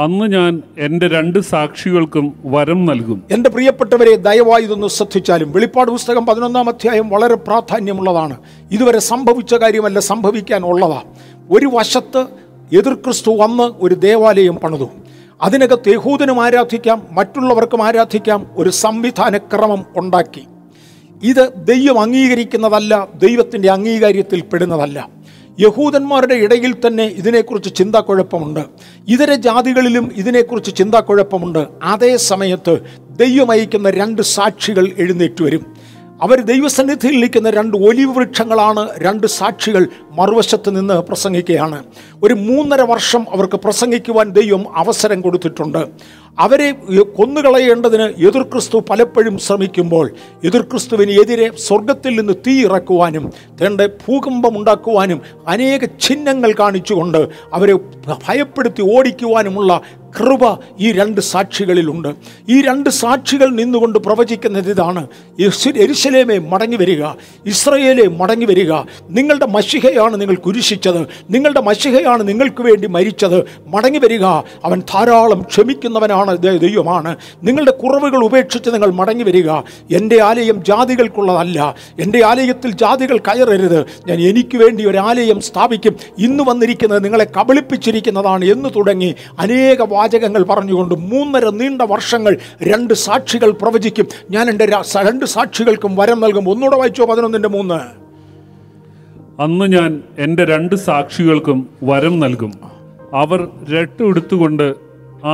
അന്ന് ഞാൻ എൻ്റെ 2 സാക്ഷികൾക്കും വരം നൽകും. എൻ്റെ പ്രിയപ്പെട്ടവരെ, ദയവായി ഇതൊന്ന് ശ്രദ്ധിച്ചാലും വെളിപ്പാട് പുസ്തകം 11-ാം അധ്യായം വളരെ പ്രാധാന്യമുള്ളതാണ്. ഇതുവരെ സംഭവിച്ച കാര്യമല്ല, സംഭവിക്കാനുള്ളതാണ്. ഒരു വശത്ത് എതിർക്രിസ്തു വന്ന് ഒരു ദേവാലയം പണിതു. അതിനകത്ത് യഹൂദനും ആരാധിക്കാം, മറ്റുള്ളവർക്കും ആരാധിക്കാം. ഒരു സംവിധാനക്രമം ഉണ്ടാക്കി. ഇത് ദൈവം അംഗീകരിക്കുന്നതല്ല, ദൈവത്തിൻ്റെ അംഗീകാര്യത്തിൽ പെടുന്നതല്ല. യഹൂദന്മാരുടെ ഇടയിൽ തന്നെ ഇതിനെക്കുറിച്ച് ചിന്താക്കുഴപ്പമുണ്ട്. ഇതര ജാതികളിലും ഇതിനെക്കുറിച്ച് ചിന്താക്കുഴപ്പമുണ്ട്. അതേ സമയത്ത് ദൈവം അയക്കുന്ന 2 സാക്ഷികൾ എഴുന്നേറ്റ് വരും. അവർ ദൈവസന്നിധിയിൽ നിൽക്കുന്ന 2 ഒലിവ് വൃക്ഷങ്ങളാണ്. 2 സാക്ഷികൾ മറുവശത്ത് നിന്ന് പ്രസംഗിക്കുകയാണ്. ഒരു 3.5 വർഷം അവർക്ക് പ്രസംഗിക്കുവാൻ ദൈവം അവസരം കൊടുത്തിട്ടുണ്ട്. അവരെ കൊന്നുകളയേണ്ടതിന് എതിർക്രിസ്തു പലപ്പോഴും ശ്രമിക്കുമ്പോൾ എതിർക്രിസ്തുവിനെതിരെ സ്വർഗത്തിൽ നിന്ന് തീ ഇറക്കുവാനും തൻ്റെ ഭൂകമ്പമുണ്ടാക്കുവാനും അനേക ചിഹ്നങ്ങൾ കാണിച്ചുകൊണ്ട് അവരെ ഭയപ്പെടുത്തി ഓടിക്കുവാനുമുള്ള കൃപ ഈ 2 സാക്ഷികളിലുണ്ട്. ഈ 2 സാക്ഷികൾ നിന്നുകൊണ്ട് പ്രവചിക്കുന്നത് ഇതാണ്: യെരൂശലേമേ മടങ്ങി വരിക, ഇസ്രായേലേ മടങ്ങി വരിക, നിങ്ങളുടെ മശിഹയാണ് നിങ്ങൾ കുരിശിച്ചത്, നിങ്ങളുടെ മശിഹയാണ് നിങ്ങൾക്ക് വേണ്ടി മരിച്ചത്, മടങ്ങി വരിക, അവൻ ധാരാളം ക്ഷമിക്കുന്നവനാണ്, ദൈവമാണ്, നിങ്ങളുടെ കുറവുകൾ ഉപേക്ഷിച്ച് നിങ്ങൾ മടങ്ങി വരിക, എൻ്റെ ആലയം ജാതികൾക്കുള്ളതല്ല, എൻ്റെ ആലയത്തിൽ ജാതികൾ കയറരുത്, ഞാൻ എനിക്ക് വേണ്ടി ഒരു ആലയം സ്ഥാപിക്കും, ഇന്ന് വന്നിരിക്കുന്നത് നിങ്ങളെ കബളിപ്പിച്ചിരിക്കുന്നതാണ് എന്ന് തുടങ്ങി അനേക വാചകങ്ങൾ പറഞ്ഞുകൊണ്ട് 3.5 നീണ്ട വർഷങ്ങൾ 2 സാക്ഷികൾ പ്രവചിക്കും. ഞാൻ എൻ്റെ 2 സാക്ഷികൾക്കും വരം നൽകും. ഒന്നുകൂടെ വായിച്ചോ 11:3. അന്ന് ഞാൻ എൻ്റെ 2 സാക്ഷികൾക്കും വരം നൽകും. അവർ രട്ട് എടുത്തുകൊണ്ട്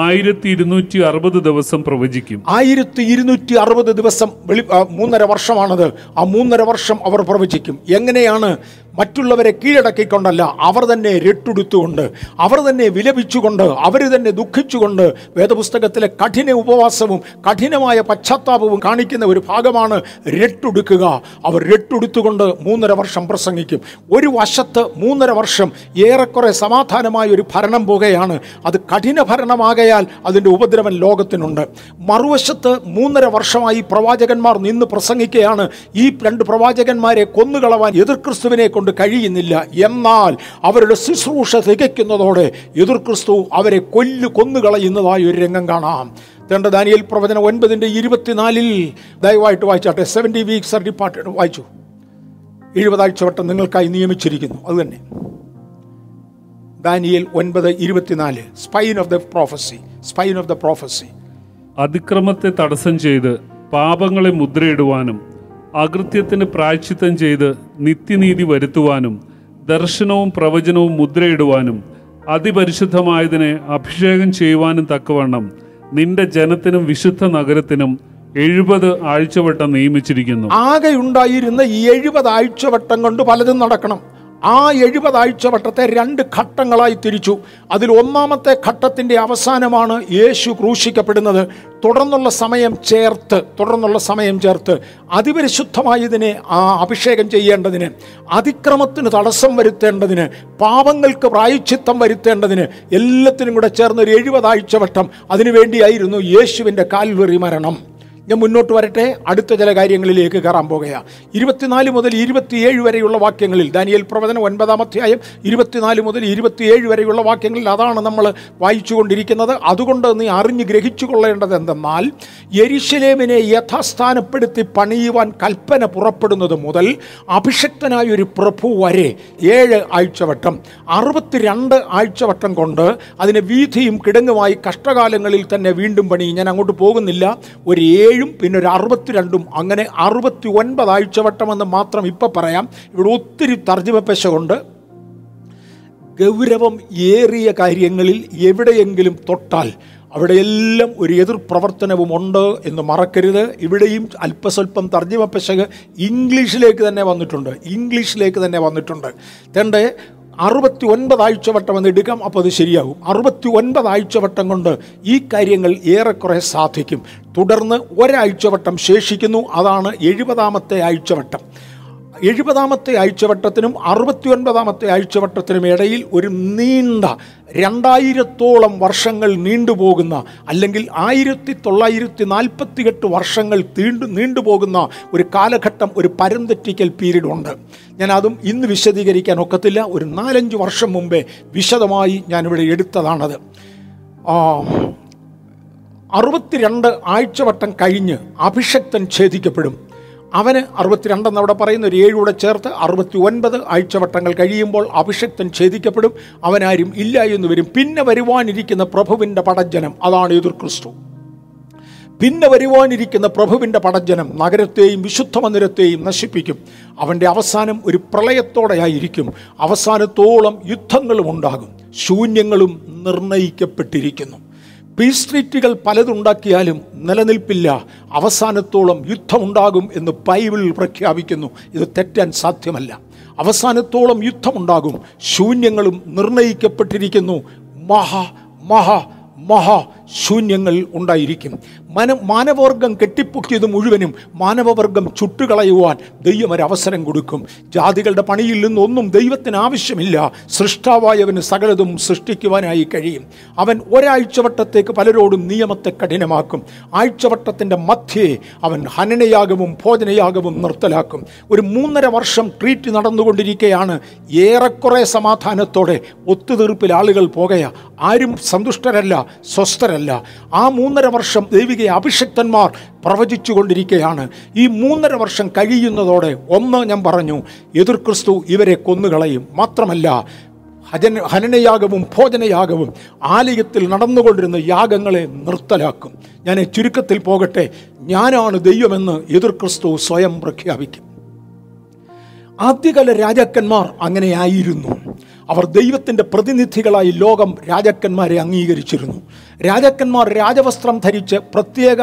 1260 ദിവസം പ്രവചിക്കും. 1260 ദിവസം. 3.5 വർഷമാണത്. ആ 3.5 വർഷം അവർ പ്രവചിക്കും. എങ്ങനെയാണ് മറ്റുള്ളവരെ കീഴടക്കിക്കൊണ്ടല്ല, അവർ തന്നെ രട്ടുടുത്തുകൊണ്ട്, അവർ തന്നെ വിലപിച്ചുകൊണ്ട്, അവർ തന്നെ ദുഃഖിച്ചുകൊണ്ട് വേദപുസ്തകത്തിലെ കഠിന ഉപവാസവും കഠിനമായ പശ്ചാത്താപവും കാണിക്കുന്ന ഒരു ഭാഗമാണ് രട്ടുടുക്കുക. അവർ രട്ടുടുത്തുകൊണ്ട് 3.5 വർഷം പ്രസംഗിക്കും. ഒരു വശത്ത് 3.5 വർഷം ഏറെക്കുറെ സമാധാനമായ ഒരു ഭരണം പോകുകയാണ്. അത് കഠിന ഭരണമാകയാൽ അതിൻ്റെ ഉപദ്രവം ലോകത്തിനുണ്ട്. മറുവശത്ത് 3.5 വർഷമായി പ്രവാചകന്മാർ നിന്ന് പ്രസംഗിക്കുകയാണ്. ഈ 2 പ്രവാചകന്മാരെ കൊന്നുകളവാൻ എതിർക്രിസ്തുവിനെ കൊണ്ട് കഴിയുന്നില്ല. എന്നാൽ അവരുടെ ശുശ്രൂഷ തികയ്ക്കുന്നതോടെ എതിർക്രിസ്തു അവരെ കൊന്നുകളയുന്നതായി ഒരു രംഗം കാണാം. രണ്ട് ദാനിയേൽ പ്രവചനം 9:24 ദയവായിട്ട് വായിച്ചാട്ടെ. 70 വീക്സ് ആർ ഡിപ്പാർട്ടഡ് വായിച്ചു. 70 ആഴ്ച വട്ടം നിങ്ങൾക്കായി നിയമിച്ചിരിക്കുന്നു. അതുതന്നെ ദാനിയേൽ 9:24 സ്പൈൻ ഓഫ് ദ പ്രോഫസി. അതിക്രമത്തെ തടസ്സം ചെയ്ത് പാപങ്ങളെ മുദ്രയിടുവാനും അകൃത്യത്തിന് പ്രായശ്ചിത്തം ചെയ്ത് നിത്യനീതി വരുത്തുവാനും ദർശനവും പ്രവചനവും മുദ്രയിടുവാനും അതിപരിശുദ്ധമായതിനെ അഭിഷേകം ചെയ്യുവാനും തക്കവണ്ണം നിന്റെ ജനത്തിനും വിശുദ്ധ നഗരത്തിനും 70 ആഴ്ചവട്ടം നിയമിച്ചിരിക്കുന്നു. ആകെ ഉണ്ടായിരുന്ന ഈ 70 ആഴ്ചവട്ടം കൊണ്ട് പലതും നടക്കണം. ആ 70 ആഴ്ചവട്ടത്തെ 2 ഘട്ടങ്ങളായി തിരിച്ചു. അതിൽ ഒന്നാമത്തെ ഘട്ടത്തിൻ്റെ അവസാനമാണ് യേശു ക്രൂശിക്കപ്പെടുന്നത്. തുടർന്നുള്ള സമയം ചേർത്ത് അതിപരിശുദ്ധമായതിനെ അഭിഷേകം ചെയ്യേണ്ടതിന്, അതിക്രമത്തിന് തടസ്സം വരുത്തേണ്ടതിന്, പാപങ്ങൾക്ക് പ്രായശ്ചിത്തം വരുത്തേണ്ടതിന്, എല്ലാത്തിനും കൂടെ ചേർന്ന് ഒരു 70 ആഴ്ചവട്ടം. അതിനുവേണ്ടിയായിരുന്നു യേശുവിൻ്റെ കാൽവറി മരണം. ഞാൻ മുന്നോട്ട് വരട്ടെ, അടുത്ത ചില കാര്യങ്ങളിലേക്ക് കയറാൻ പോകുകയാണ്. 24 മുതൽ 27 വരെയുള്ള വാക്യങ്ങളിൽ, ദാനിയേൽ പ്രവചനം 9-ാം അധ്യായം 24 മുതൽ 27 വരെയുള്ള വാക്യങ്ങളിൽ അതാണ് നമ്മൾ വായിച്ചു കൊണ്ടിരിക്കുന്നത്. അതുകൊണ്ട് നീ അറിഞ്ഞ് ഗ്രഹിച്ചു കൊള്ളേണ്ടത് എന്തെന്നാൽ, യെരുശലേമിനെ യഥാസ്ഥാനപ്പെടുത്തി പണിയുവാൻ കൽപ്പന പുറപ്പെടുന്നത് മുതൽ അഭിഷക്തനായ ഒരു പ്രഭു വരെ 7 ആഴ്ചവട്ടം, 62 ആഴ്ചവട്ടം കൊണ്ട് അതിനെ വീഥിയും കിടങ്ങുമായി കഷ്ടകാലങ്ങളിൽ തന്നെ വീണ്ടും പണി. ഞാൻ അങ്ങോട്ട് പോകുന്നില്ല. ഒരു 7-ഉം പിന്നെ ഒരു 62-ഉം, അങ്ങനെ 69 ആഴ്ചവട്ടമെന്ന് മാത്രം ഇപ്പം പറയാം. ഇവിടെ ഒത്തിരി തർജ്ജിമ പെശകുണ്ട്. ഗൗരവം ഏറിയ കാര്യങ്ങളിൽ എവിടെയെങ്കിലും തൊട്ടാൽ അവിടെയെല്ലാം ഒരു എതിർ പ്രവർത്തനവും ഉണ്ട് എന്ന് മറക്കരുത്. ഇവിടെയും അല്പസ്വല്പം തർജ്ജിമ പെശക് ഇംഗ്ലീഷിലേക്ക് തന്നെ വന്നിട്ടുണ്ട്. തൻ്റെ 69 ആഴ്ചവട്ടം എന്ന് എടുക്കാം, അപ്പോൾ അത് ശരിയാകും. 69 ആഴ്ചവട്ടം കൊണ്ട് ഈ കാര്യങ്ങൾ ഏറെക്കുറെ സാധിക്കും. തുടർന്ന് 1 ആഴ്ചവട്ടം ശേഷിക്കുന്നു. അതാണ് 70-ാമത്തെ ആഴ്ചവട്ടം. 70-ാമത്തെ ആഴ്ചവട്ടത്തിനും 69-ാമത്തെ ആഴ്ചവട്ടത്തിനും ഇടയിൽ ഒരു നീണ്ട 2000-ഓളം വർഷങ്ങൾ നീണ്ടുപോകുന്ന, അല്ലെങ്കിൽ 1948 വർഷങ്ങൾ നീണ്ടുപോകുന്ന ഒരു കാലഘട്ടം, ഒരു പരന്തെറ്റിക്കൽ പീരീഡ് ഉണ്ട്. ഞാനതും ഇന്ന് വിശദീകരിക്കാൻ ഒക്കത്തില്ല. ഒരു 4-5 വർഷം മുമ്പേ വിശദമായി ഞാനിവിടെ എടുത്തതാണത്. 62 ആഴ്ചവട്ടം കഴിഞ്ഞ് അഭിഷക്തൻ ഛേദിക്കപ്പെടും. അവന് 62 എന്നവിടെ പറയുന്ന ഒരു 7-കൂടെ ചേർത്ത് 69 ആഴ്ചവട്ടങ്ങൾ കഴിയുമ്പോൾ അഭിഷക്തൻ ഛേദിക്കപ്പെടും. അവനാരും ഇല്ല എന്ന് വരും. പിന്നെ വരുവാനിരിക്കുന്ന പ്രഭുവിൻ്റെ പടജ്ജനം, അതാണ് എതിർക്രിസ്തു. നഗരത്തെയും വിശുദ്ധ മന്ദിരത്തെയും നശിപ്പിക്കും. അവൻ്റെ അവസാനം ഒരു പ്രളയത്തോടെയായിരിക്കും. അവസാനത്തോളം യുദ്ധങ്ങളും ഉണ്ടാകും. ശൂന്യങ്ങളും നിർണയിക്കപ്പെട്ടിരിക്കുന്നു. പീസ്ട്രീറ്റുകൾ പലതുണ്ടാക്കിയാലും നിലനിൽപ്പില്ല. അവസാനത്തോളം യുദ്ധമുണ്ടാകും എന്ന് ബൈബിൾ പ്രഖ്യാപിക്കുന്നു. ഇത് തെറ്റാൻ സാധ്യമല്ല. അവസാനത്തോളം യുദ്ധമുണ്ടാകും. ശൂന്യങ്ങളും നിർണയിക്കപ്പെട്ടിരിക്കുന്നു. മഹാ മഹാ മഹാ ശൂന്യങ്ങൾ ഉണ്ടായിരിക്കും. മാനവർഗം കെട്ടിപ്പൊക്കിയത് മുഴുവനും മാനവവർഗം ചുട്ടുകളയുവാൻ ദൈവം ഒരു അവസരം കൊടുക്കും. ജാതികളുടെ പണിയിൽ നിന്നൊന്നും ദൈവത്തിന് ആവശ്യമില്ല. സൃഷ്ടാവായവന് സകലതും സൃഷ്ടിക്കുവാനായി കഴിയും. അവൻ 1 ആഴ്ചവട്ടത്തേക്ക് പലരോടും നിയമത്തെ കഠിനമാക്കും. ആഴ്ചവട്ടത്തിൻ്റെ മധ്യേ അവൻ ഹനനയാഗവും ഭോജനയാഗവും നിർത്തലാക്കും. ഒരു 3.5 വർഷം ട്രീറ്റ് നടന്നുകൊണ്ടിരിക്കുകയാണ്. ഏറെക്കുറെ സമാധാനത്തോടെ ഒത്തുതീർപ്പിൽ ആളുകൾ പോകുകയാണ്. ആരും സന്തുഷ്ടരല്ല, സ്വസ്ഥരല്ല. ആ 3.5 വർഷം ദൈവിക അഭിഷക്തന്മാർ പ്രവചിച്ചു കൊണ്ടിരിക്കുകയാണ്. ഈ 3.5 വർഷം കഴിയുന്നതോടെ, ഒന്ന് ഞാൻ പറഞ്ഞു, എതിർക്രിസ്തു ഇവരെ കൊന്നുകളയും. മാത്രമല്ല, ഹനനയാഗവും ഭോജനയാഗവും ആലയത്തിൽ നടന്നുകൊണ്ടിരുന്ന യാഗങ്ങളെ നിർത്തലാക്കും. ഞാൻ ചുരുക്കത്തിൽ പോകട്ടെ. ഞാനാണ് ദൈവമെന്ന് എതിർക്രിസ്തു സ്വയം പ്രഖ്യാപിക്കും. ആദ്യകാല രാജാക്കന്മാർ അങ്ങനെയായിരുന്നു. അവർ ദൈവത്തിൻ്റെ പ്രതിനിധികളായി ലോകം രാജാക്കന്മാരെ അംഗീകരിച്ചിരുന്നു. രാജാക്കന്മാർ രാജവസ്ത്രം ധരിച്ച് പ്രത്യേക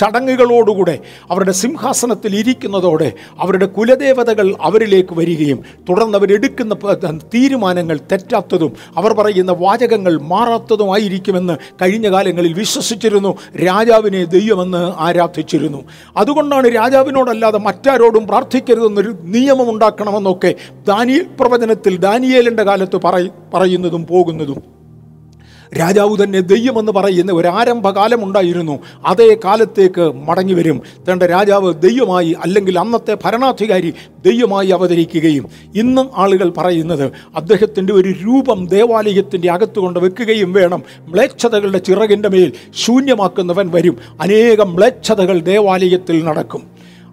ചടങ്ങുകളോടുകൂടെ അവരുടെ സിംഹാസനത്തിൽ ഇരിക്കുന്നതോടെ അവരുടെ കുലദേവതകൾ അവരിലേക്ക് വരികയും തുടർന്ന് അവരെടുക്കുന്ന തീരുമാനങ്ങൾ തെറ്റാത്തതും അവർ പറയുന്ന വാചകങ്ങൾ മാറാത്തതുമായിരിക്കുമെന്ന് കഴിഞ്ഞ കാലങ്ങളിൽ വിശ്വസിച്ചിരുന്നു. രാജാവിനെ ദൈവമെന്ന് ആരാധിച്ചിരുന്നു. അതുകൊണ്ടാണ് രാജാവിനോടല്ലാതെ മറ്റാരോടും പ്രാർത്ഥിക്കരുതെന്നൊരു നിയമമുണ്ടാക്കണമെന്നൊക്കെ ദാനിയേൽ പ്രവചനത്തിൽ ദാനിയേലിൻ്റെ കാലത്ത് പറയുന്നതും പോകുന്നതും. രാജാവ് തന്നെ ദൈവമെന്ന് പറയുന്ന ഒരാരംഭകാലമുണ്ടായിരുന്നു. അതേ കാലത്തേക്ക് മടങ്ങി വരും. തൻ്റെ രാജാവ് ദൈവമായി അല്ലെങ്കിൽ അന്നത്തെ ഭരണാധികാരി ദൈവമായി അവതരിക്കുകയും ഇന്ന് ആളുകൾ പറയുന്നത് അദ്ദേഹത്തിൻ്റെ ഒരു രൂപം ദേവാലയത്തിൻ്റെ അകത്ത് കൊണ്ട് വെക്കുകയും വേണം. മ്ലേച്ഛതകളുടെ ചിറകിൻ്റെ മേൽ ശൂന്യമാക്കുന്നവൻ വരും. അനേകം മ്ലേച്ഛതകൾ ദേവാലയത്തിൽ നടക്കും.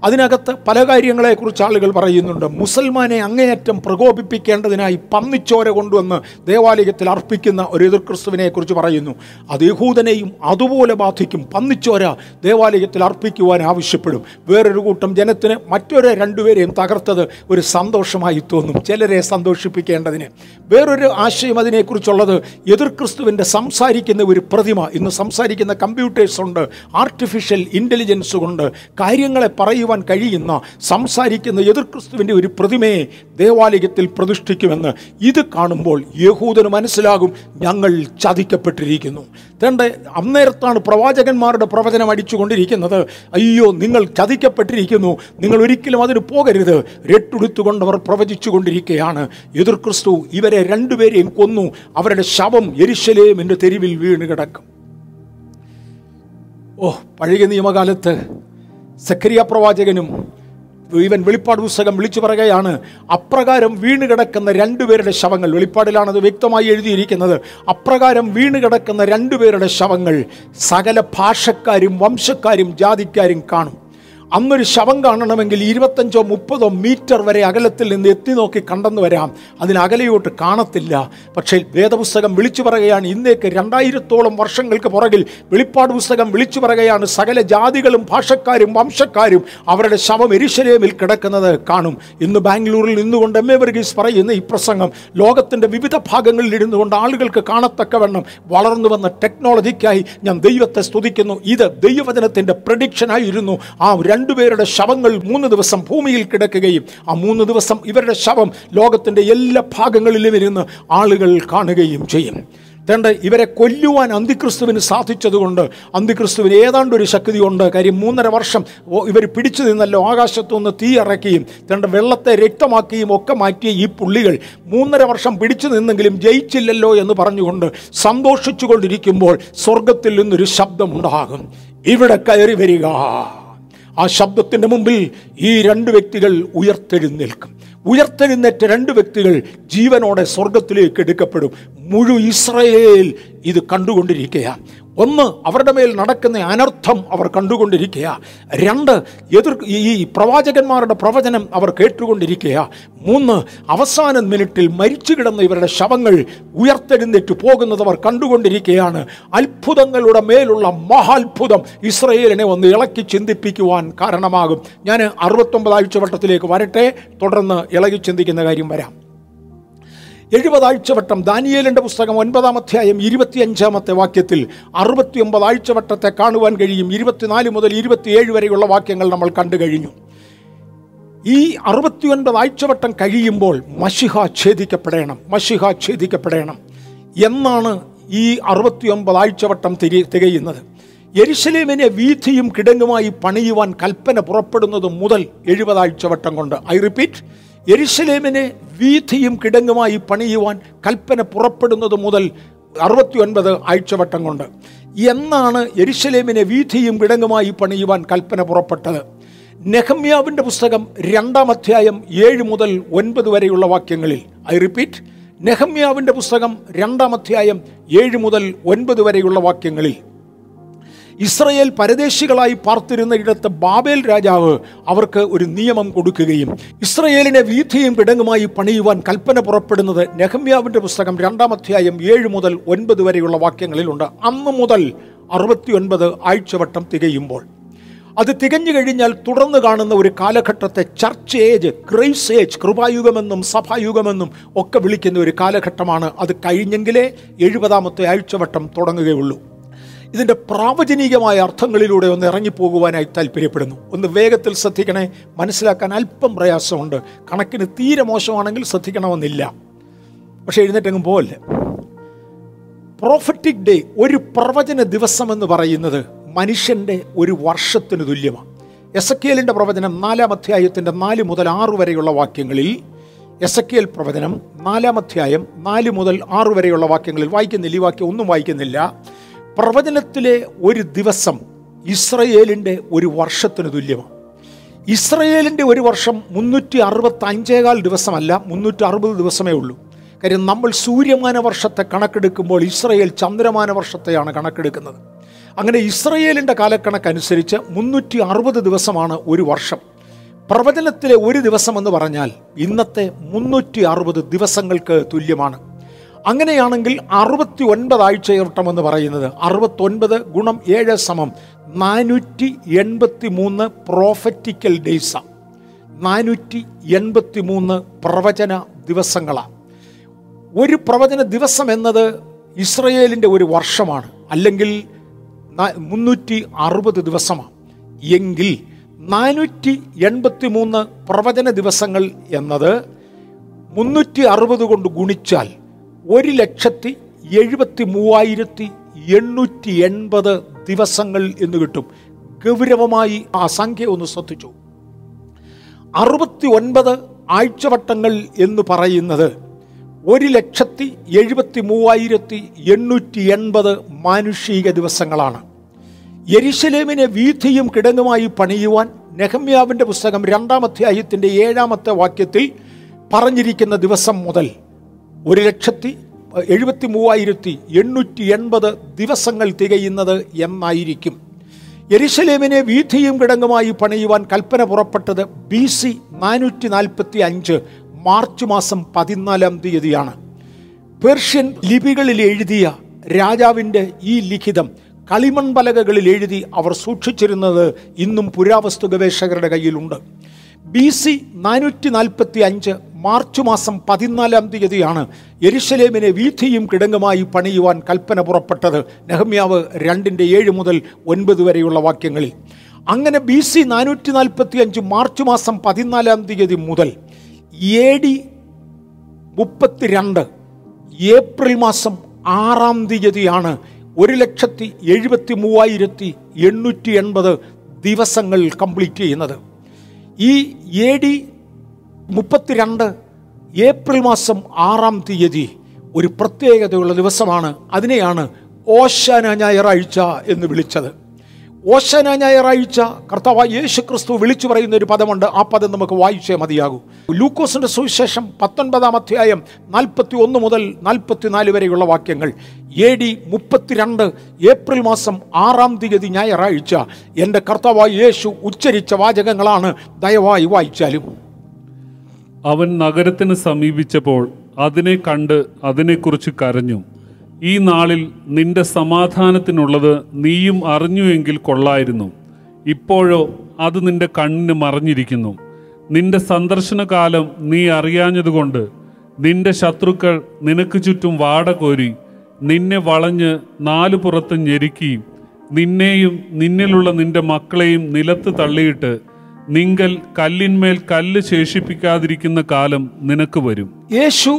അതിനകത്ത് പല കാര്യങ്ങളെക്കുറിച്ച് ആളുകൾ പറയുന്നുണ്ട്. മുസൽമാനെ അങ്ങേയറ്റം പ്രകോപിപ്പിക്കേണ്ടതിനായി പന്നിച്ചോര കൊണ്ടുവന്ന് ദേവാലയത്തിൽ അർപ്പിക്കുന്ന ഒരു എതിർക്രിസ്തുവിനെക്കുറിച്ച് പറയുന്നു. അത് യഹൂദനെയും അതുപോലെ ബാധിക്കും. പന്നിച്ചോര ദേവാലയത്തിൽ അർപ്പിക്കുവാൻ ആവശ്യപ്പെടും. വേറൊരു കൂട്ടം ജനത്തിന് മറ്റൊരു രണ്ടുപേരെയും തകർത്തത് ഒരു സന്തോഷമായി തോന്നും, ചിലരെ സന്തോഷിപ്പിക്കേണ്ടതിന്. വേറൊരു ആശയം അതിനെക്കുറിച്ചുള്ളത്, എതിർക്രിസ്തുവിൻ്റെ സംസാരിക്കുന്ന ഒരു പ്രതിമ. ഇന്ന് സംസാരിക്കുന്ന കമ്പ്യൂട്ടേഴ്സ് ഉണ്ട്, ആർട്ടിഫിഷ്യൽ ഇൻ്റലിജൻസ് കൊണ്ട് കാര്യങ്ങളെ പറയുക കഴിയുന്ന സംസാരിക്കുന്ന എതിർക്രിസ്തുവിൻ്റെ ഒരു പ്രതിമയെ ദേവാലയത്തിൽ പ്രതിഷ്ഠിക്കുമെന്ന് ഇത് കാണുമ്പോൾ യഹൂദന് മനസ്സിലാകും ഞങ്ങൾ ചതിക്കപ്പെട്ടിരിക്കുന്നു. തൻ്റെ അന്നേരത്താണ് പ്രവാചകന്മാരുടെ പ്രവചനം അടിച്ചുകൊണ്ടിരിക്കുന്നത്. അയ്യോ, നിങ്ങൾ ചതിക്കപ്പെട്ടിരിക്കുന്നു, നിങ്ങൾ ഒരിക്കലും അതിന് പോകരുത്. രട്ടുടുത്തുകൊണ്ടവർ പ്രവചിച്ചു കൊണ്ടിരിക്കുകയാണ്. എതിർക്രിസ്തു ഇവരെ രണ്ടുപേരെയും കൊന്നു. അവരുടെ ശവം യെരുശലേമിൻ്റെ തെരുവിൽ വീണ് കിടക്കും. പഴയ നിയമകാലത്ത് സെഖരിയ പ്രവാചകനും ഇവൻ വെളിപ്പാട് പുസ്തകം വിളിച്ചു പറയുകയാണ്. അപ്രകാരം വീണുകിടക്കുന്ന രണ്ടുപേരുടെ ശവങ്ങൾ, വെളിപ്പാടിലാണത് വ്യക്തമായി എഴുതിയിരിക്കുന്നത്, അപ്രകാരം വീണുകിടക്കുന്ന രണ്ടുപേരുടെ ശവങ്ങൾ സകല ഭാഷക്കാരും വംശക്കാരും ജാതിക്കാരും കാണും. അന്നൊരു ശവം കാണണമെങ്കിൽ 25-30 മീറ്റർ വരെ അകലത്തിൽ നിന്ന് എത്തി നോക്കി കണ്ടെന്ന് വരാം. അതിനകലെയോട്ട് കാണത്തില്ല. പക്ഷേ വേദപുസ്തകം വിളിച്ചു പറയുകയാണ്, ഇന്നേക്ക് 2000-ഓളം വർഷങ്ങൾക്ക് പുറകിൽ വെളിപ്പാട് പുസ്തകം വിളിച്ചു പറയുകയാണ്, സകല ജാതികളും ഭാഷക്കാരും വംശക്കാരും അവരുടെ ശവം യെരുശലേമിൽ കിടക്കുന്നത് കാണും. ഇന്ന് ബാംഗ്ലൂരിൽ നിന്നുകൊണ്ട് എം എ വർഗീസ് പറയുന്ന ഈ പ്രസംഗം ലോകത്തിൻ്റെ വിവിധ ഭാഗങ്ങളിൽ ഇരുന്നുകൊണ്ട് ആളുകൾക്ക് കാണത്തക്കവണ്ണം വളർന്നു വന്ന ടെക്നോളജിക്കായി ഞാൻ ദൈവത്തെ സ്തുതിക്കുന്നു. ഇത് ദൈവവചനത്തിൻ്റെ പ്രഡിക്ഷനായിരുന്നു. ആ രണ്ടുപേരുടെ ശവങ്ങൾ 3 ദിവസം ഭൂമിയിൽ കിടക്കുകയും ആ 3 ദിവസം ഇവരുടെ ശവം ലോകത്തിൻ്റെ എല്ലാ ഭാഗങ്ങളിലും ഇരുന്ന് ആളുകൾ കാണുകയും ചെയ്യും. തേണ്ട ഇവരെ കൊല്ലുവാൻ അന്തിക്രിസ്തുവിന് സാധിച്ചതുകൊണ്ട് അന്തിക്രിസ്തുവിന് ഏതാണ്ടൊരു ശക്തിയുണ്ട്. കാര്യം 3.5 വർഷം ഇവർ പിടിച്ചു നിന്നല്ലോ. ആകാശത്തു നിന്ന് തീ ഇറക്കുകയും തേണ്ട വെള്ളത്തെ രക്തമാക്കുകയും ഒക്കെ മാറ്റിയ ഈ പുള്ളികൾ 3.5 വർഷം പിടിച്ചു നിന്നെങ്കിലും ജയിച്ചില്ലല്ലോ എന്ന് പറഞ്ഞുകൊണ്ട് സന്തോഷിച്ചു കൊണ്ടിരിക്കുമ്പോൾ സ്വർഗത്തിൽ നിന്നൊരു ശബ്ദമുണ്ടാകും, ഇവിടെ കയറി വരിക. ആ ശബ്ദത്തിൻ്റെ മുമ്പിൽ ഈ 2 വ്യക്തികൾ ഉയർത്തെഴുന്നേൽക്കും. ഉയർത്തെഴുന്നേറ്റ 2 വ്യക്തികൾ ജീവനോടെ സ്വർഗത്തിലേക്ക് എടുക്കപ്പെടും. മുഴുവൻ ഇസ്രായേൽ ഇത് കണ്ടുകൊണ്ടിരിക്കുകയാണ്. ഒന്ന്, അവരുടെ മേൽ നടക്കുന്ന അനർത്ഥം അവർ കണ്ടുകൊണ്ടിരിക്കുക. 2, ഈ പ്രവാചകന്മാരുടെ പ്രവചനം അവർ കേട്ടുകൊണ്ടിരിക്കുക. 3, അവസാന മിനിറ്റിൽ മരിച്ചു കിടന്ന ഇവരുടെ ശവങ്ങൾ ഉയർത്തെഴുന്നേറ്റ് പോകുന്നത് അവർ കണ്ടുകൊണ്ടിരിക്കുകയാണ്. അത്ഭുതങ്ങളുടെ മേലുള്ള മഹാത്ഭുതം ഇസ്രായേലിനെ ഒന്ന് ഇളക്കി ചിന്തിപ്പിക്കുവാൻ കാരണമാകും. ഞാൻ 69 ആഴ്ചവട്ടത്തിലേക്ക് വരട്ടെ, തുടർന്ന് ഇളകി ചിന്തിക്കുന്ന കാര്യം വരാം. 70 ആഴ്ചവട്ടം ദാനിയേലിൻ്റെ പുസ്തകം 9-ാം അധ്യായം 25-ാമത്തെ വാക്യത്തിൽ, 69 ആഴ്ചവട്ടത്തെ കാണുവാൻ കഴിയും. 24 മുതൽ 27 വരെയുള്ള വാക്യങ്ങൾ നമ്മൾ കണ്ടു കഴിഞ്ഞു. ഈ 69 ആഴ്ചവട്ടം കഴിയുമ്പോൾ മശിഹ ഛേദിക്കപ്പെടണം, മശിഹ ഛേദിക്കപ്പെടണം എന്നാണ് ഈ 69 ആഴ്ചവട്ടം തികയുന്നത്. യെരുശലേമിനെ വീഥിയും കിടങ്ങുമായി പണിയുവാൻ കൽപ്പന പുറപ്പെടുന്നത് മുതൽ 70 ആഴ്ചവട്ടം കൊണ്ട്, ഐ റിപ്പീറ്റ്, യെരുശലേമിനെ വീഥിയും കിടങ്ങുമായി പണിയുവാൻ കൽപ്പന പുറപ്പെടുന്നത് മുതൽ 69 ആഴ്ചവട്ടം കൊണ്ട്. എന്നാണ് യെരുശലേമിനെ വീഥിയും കിടങ്ങുമായി പണിയുവാൻ കൽപ്പന പുറപ്പെട്ടത്? നെഹമ്യാവിൻ്റെ പുസ്തകം 2-ാം അധ്യായം 7 മുതൽ 9 വരെയുള്ള വാക്യങ്ങളിൽ, ഐ റിപ്പീറ്റ്, നെഹമ്യാവിൻ്റെ പുസ്തകം 2-ാം അധ്യായം 7 മുതൽ 9 വരെയുള്ള വാക്യങ്ങളിൽ, ഇസ്രായേൽ പരദേശികളായി പാർത്തിരുന്ന ഇടത്ത് ബാബേൽ രാജാവ് അവർക്ക് ഒരു നിയമം കൊടുക്കുകയും ഇസ്രായേലിനെ വീഥിയും കിടങ്ങുമായി പണിയുവാൻ കൽപ്പന പുറപ്പെടുന്നത് നെഹമ്യാവിൻ്റെ പുസ്തകം 2-ാം അധ്യായം 7 മുതൽ 9 വരെയുള്ള വാക്യങ്ങളിലുണ്ട്. അന്ന് മുതൽ 69 ആഴ്ചവട്ടം തികയുമ്പോൾ അത് തികഞ്ഞു കഴിഞ്ഞാൽ തുടർന്ന് കാണുന്ന ഒരു കാലഘട്ടത്തെ ചർച്ച് ഏജ്, ക്രൈസ്റ്റ് ഏജ്, കൃപായുഗമെന്നും സഭായുഗമെന്നും ഒക്കെ വിളിക്കുന്ന ഒരു കാലഘട്ടമാണ്. അത് കഴിഞ്ഞെങ്കിലേ 70ാമത്തെ ആഴ്ചവട്ടം തുടങ്ങുകയുള്ളൂ. ഇതിൻ്റെ പ്രാവചനികമായ അർത്ഥങ്ങളിലൂടെ ഒന്ന് ഇറങ്ങിപ്പോകുവാനായി താല്പര്യപ്പെടുന്നു. ഒന്ന് വേഗത്തിൽ ശ്രദ്ധിക്കണേ, മനസ്സിലാക്കാൻ അല്പം പ്രയാസമുണ്ട്. കണക്കിന് തീരെ മോശമാണെങ്കിൽ ശ്രദ്ധിക്കണമെന്നില്ല, പക്ഷേ എഴുന്നേറ്റെങ്ങും പോവല്ലേ. പ്രോഫറ്റിക് ഡേ, ഒരു പ്രവചന ദിവസം എന്ന് പറയുന്നത് മനുഷ്യൻ്റെ ഒരു വർഷത്തിന് തുല്യമാണ്. എസക്കിയലിൻ്റെ പ്രവചനം 4-ാം അധ്യായത്തിൻ്റെ 4 മുതൽ 6 വരെയുള്ള വാക്യങ്ങളിൽ, എസക്കിയൽ പ്രവചനം 4-ാം അധ്യായം 4 മുതൽ 6 വരെയുള്ള വാക്യങ്ങളിൽ, വായിക്കുന്നില്ല, ഈ വാക്യം ഒന്നും വായിക്കുന്നില്ല. പ്രവചനത്തിലെ ഒരു ദിവസം ഇസ്രയേലിൻ്റെ ഒരു വർഷത്തിന് തുല്യമാണ്. ഇസ്രയേലിൻ്റെ ഒരു വർഷം 365.25 ദിവസമല്ല, 360 ദിവസമേ ഉള്ളൂ. കാര്യം നമ്മൾ സൂര്യമാന വർഷത്തെ കണക്കെടുക്കുമ്പോൾ ഇസ്രയേൽ ചന്ദ്രമാന വർഷത്തെയാണ് കണക്കെടുക്കുന്നത്. അങ്ങനെ ഇസ്രയേലിൻ്റെ കാലക്കണക്കനുസരിച്ച് 360 ദിവസമാണ് ഒരു വർഷം. പ്രവചനത്തിലെ ഒരു ദിവസമെന്ന് പറഞ്ഞാൽ ഇന്നത്തെ 360 ദിവസങ്ങൾക്ക് തുല്യമാണ്. അങ്ങനെയാണെങ്കിൽ 69 ആഴ്ചവട്ടമെന്ന് പറയുന്നത് 69 × 7 = 483 പ്രോഫറ്റിക്കൽ ഡേയ്സാണ്. 483 പ്രവചന ദിവസങ്ങളാണ്. ഒരു പ്രവചന ദിവസം എന്നത് ഇസ്രയേലിൻ്റെ ഒരു വർഷമാണ്, അല്ലെങ്കിൽ 360 ദിവസമാണ്. എങ്കിൽ 483 പ്രവചന ദിവസങ്ങൾ എന്നത് 360 കൊണ്ട് ഗുണിച്ചാൽ 1,73,880 ദിവസങ്ങൾ എന്ന് കിട്ടും. ഗൗരവമായി ആ സംഖ്യ ഒന്ന് ശ്രദ്ധിച്ചു. 69 ആഴ്ചവട്ടങ്ങൾ എന്ന് പറയുന്നത് 1,73,880 മാനുഷിക ദിവസങ്ങളാണ്. യെരുശലേമിനെ വീഥിയും കിടങ്ങുമായി പണിയുവാൻ നെഹമ്യാവിൻ്റെ പുസ്തകം 2-ാം അധ്യായത്തിൻ്റെ 7-ാമത്തെ വാക്യത്തിൽ പറഞ്ഞിരിക്കുന്ന ദിവസം മുതൽ 1,73,880 ദിവസങ്ങൾ തികയുന്നത് എന്നായിരിക്കും. യെരുശലേമിനെ വീഥിയും കിടങ്ങുമായി പണിയുവാൻ കൽപ്പന പുറപ്പെട്ടത് BC 445 മാർച്ച് മാസം 14-ാം തീയതിയാണ്. പേർഷ്യൻ ലിപികളിൽ എഴുതിയ രാജാവിൻ്റെ ഈ ലിഖിതം കളിമൺ പലകകളിൽ എഴുതി അവർ സൂക്ഷിച്ചിരുന്നത് ഇന്നും പുരാവസ്തു ഗവേഷകരുടെ കയ്യിലുണ്ട്. BC 445 മാർച്ച് മാസം 14-ാം തീയതിയാണ് യെരുശലേമിനെ വീഥിയും കിടങ്ങുമായി പണിയുവാൻ കൽപ്പന പുറപ്പെട്ടത്. നെഹമ്യാവ് 2:7 മുതൽ 9 വരെയുള്ള വാക്യങ്ങളിൽ. അങ്ങനെ BC 445 മാർച്ച് മാസം 14-ാം തീയതി മുതൽ AD 32 ഏപ്രിൽ മാസം 6-ാം തീയതിയാണ് 1,73,880 ദിവസങ്ങൾ കംപ്ലീറ്റ് ചെയ്യുന്നത്. ഈ AD 32 ഏപ്രിൽ മാസം 6-ാം തീയതി ഒരു പ്രത്യേകതയുള്ള ദിവസമാണ്. അതിനെയാണ് ഓശാന ഞായറാഴ്ച എന്ന് വിളിച്ചത്. ഓശാന ഞായറാഴ്ച കർത്താവായ യേശു ക്രിസ്തു വിളിച്ചു പറയുന്ന ഒരു പദമുണ്ട്. ആ പദം നമുക്ക് വായിച്ചേ മതിയാകൂ. ലൂക്കോസിൻ്റെ സുവിശേഷം 19-ാം അധ്യായം 41 മുതൽ 44 വരെയുള്ള വാക്യങ്ങൾ. AD 32 ഏപ്രിൽ മാസം 6-ാം തീയതി ഞായറാഴ്ച എൻ്റെ കർത്താവായ യേശു ഉച്ചരിച്ച വാചകങ്ങളാണ്. ദയവായി വായിച്ചാലും. അവൻ നഗരത്തിന് സമീപിച്ചപ്പോൾ അതിനെ കണ്ട് അതിനെക്കുറിച്ച് കരഞ്ഞു. ഈ നാളിൽ നിന്റെ സമാധാനത്തിനുള്ളത് നീയും അറിഞ്ഞുവെങ്കിൽ കൊള്ളായിരുന്നു. ഇപ്പോഴോ അത് നിന്റെ കണ്ണിന് മറഞ്ഞിരിക്കുന്നു. നിന്റെ സന്ദർശനകാലം നീ അറിയാഞ്ഞതുകൊണ്ട് നിന്റെ ശത്രുക്കൾ നിനക്ക് ചുറ്റും വാട കോരി നിന്നെ വളഞ്ഞ് 4 പുറത്ത് ഞെരുക്കി നിന്നെയും നിന്നിലുള്ള നിന്റെ മക്കളെയും നിലത്ത് തള്ളിയിട്ട് നിങ്ങൾ കല്ലിന്മേൽ കല്ല് ശേഷിപ്പിക്കാതിരിക്കുന്ന കാലം നിനക്ക് വരും. യേശു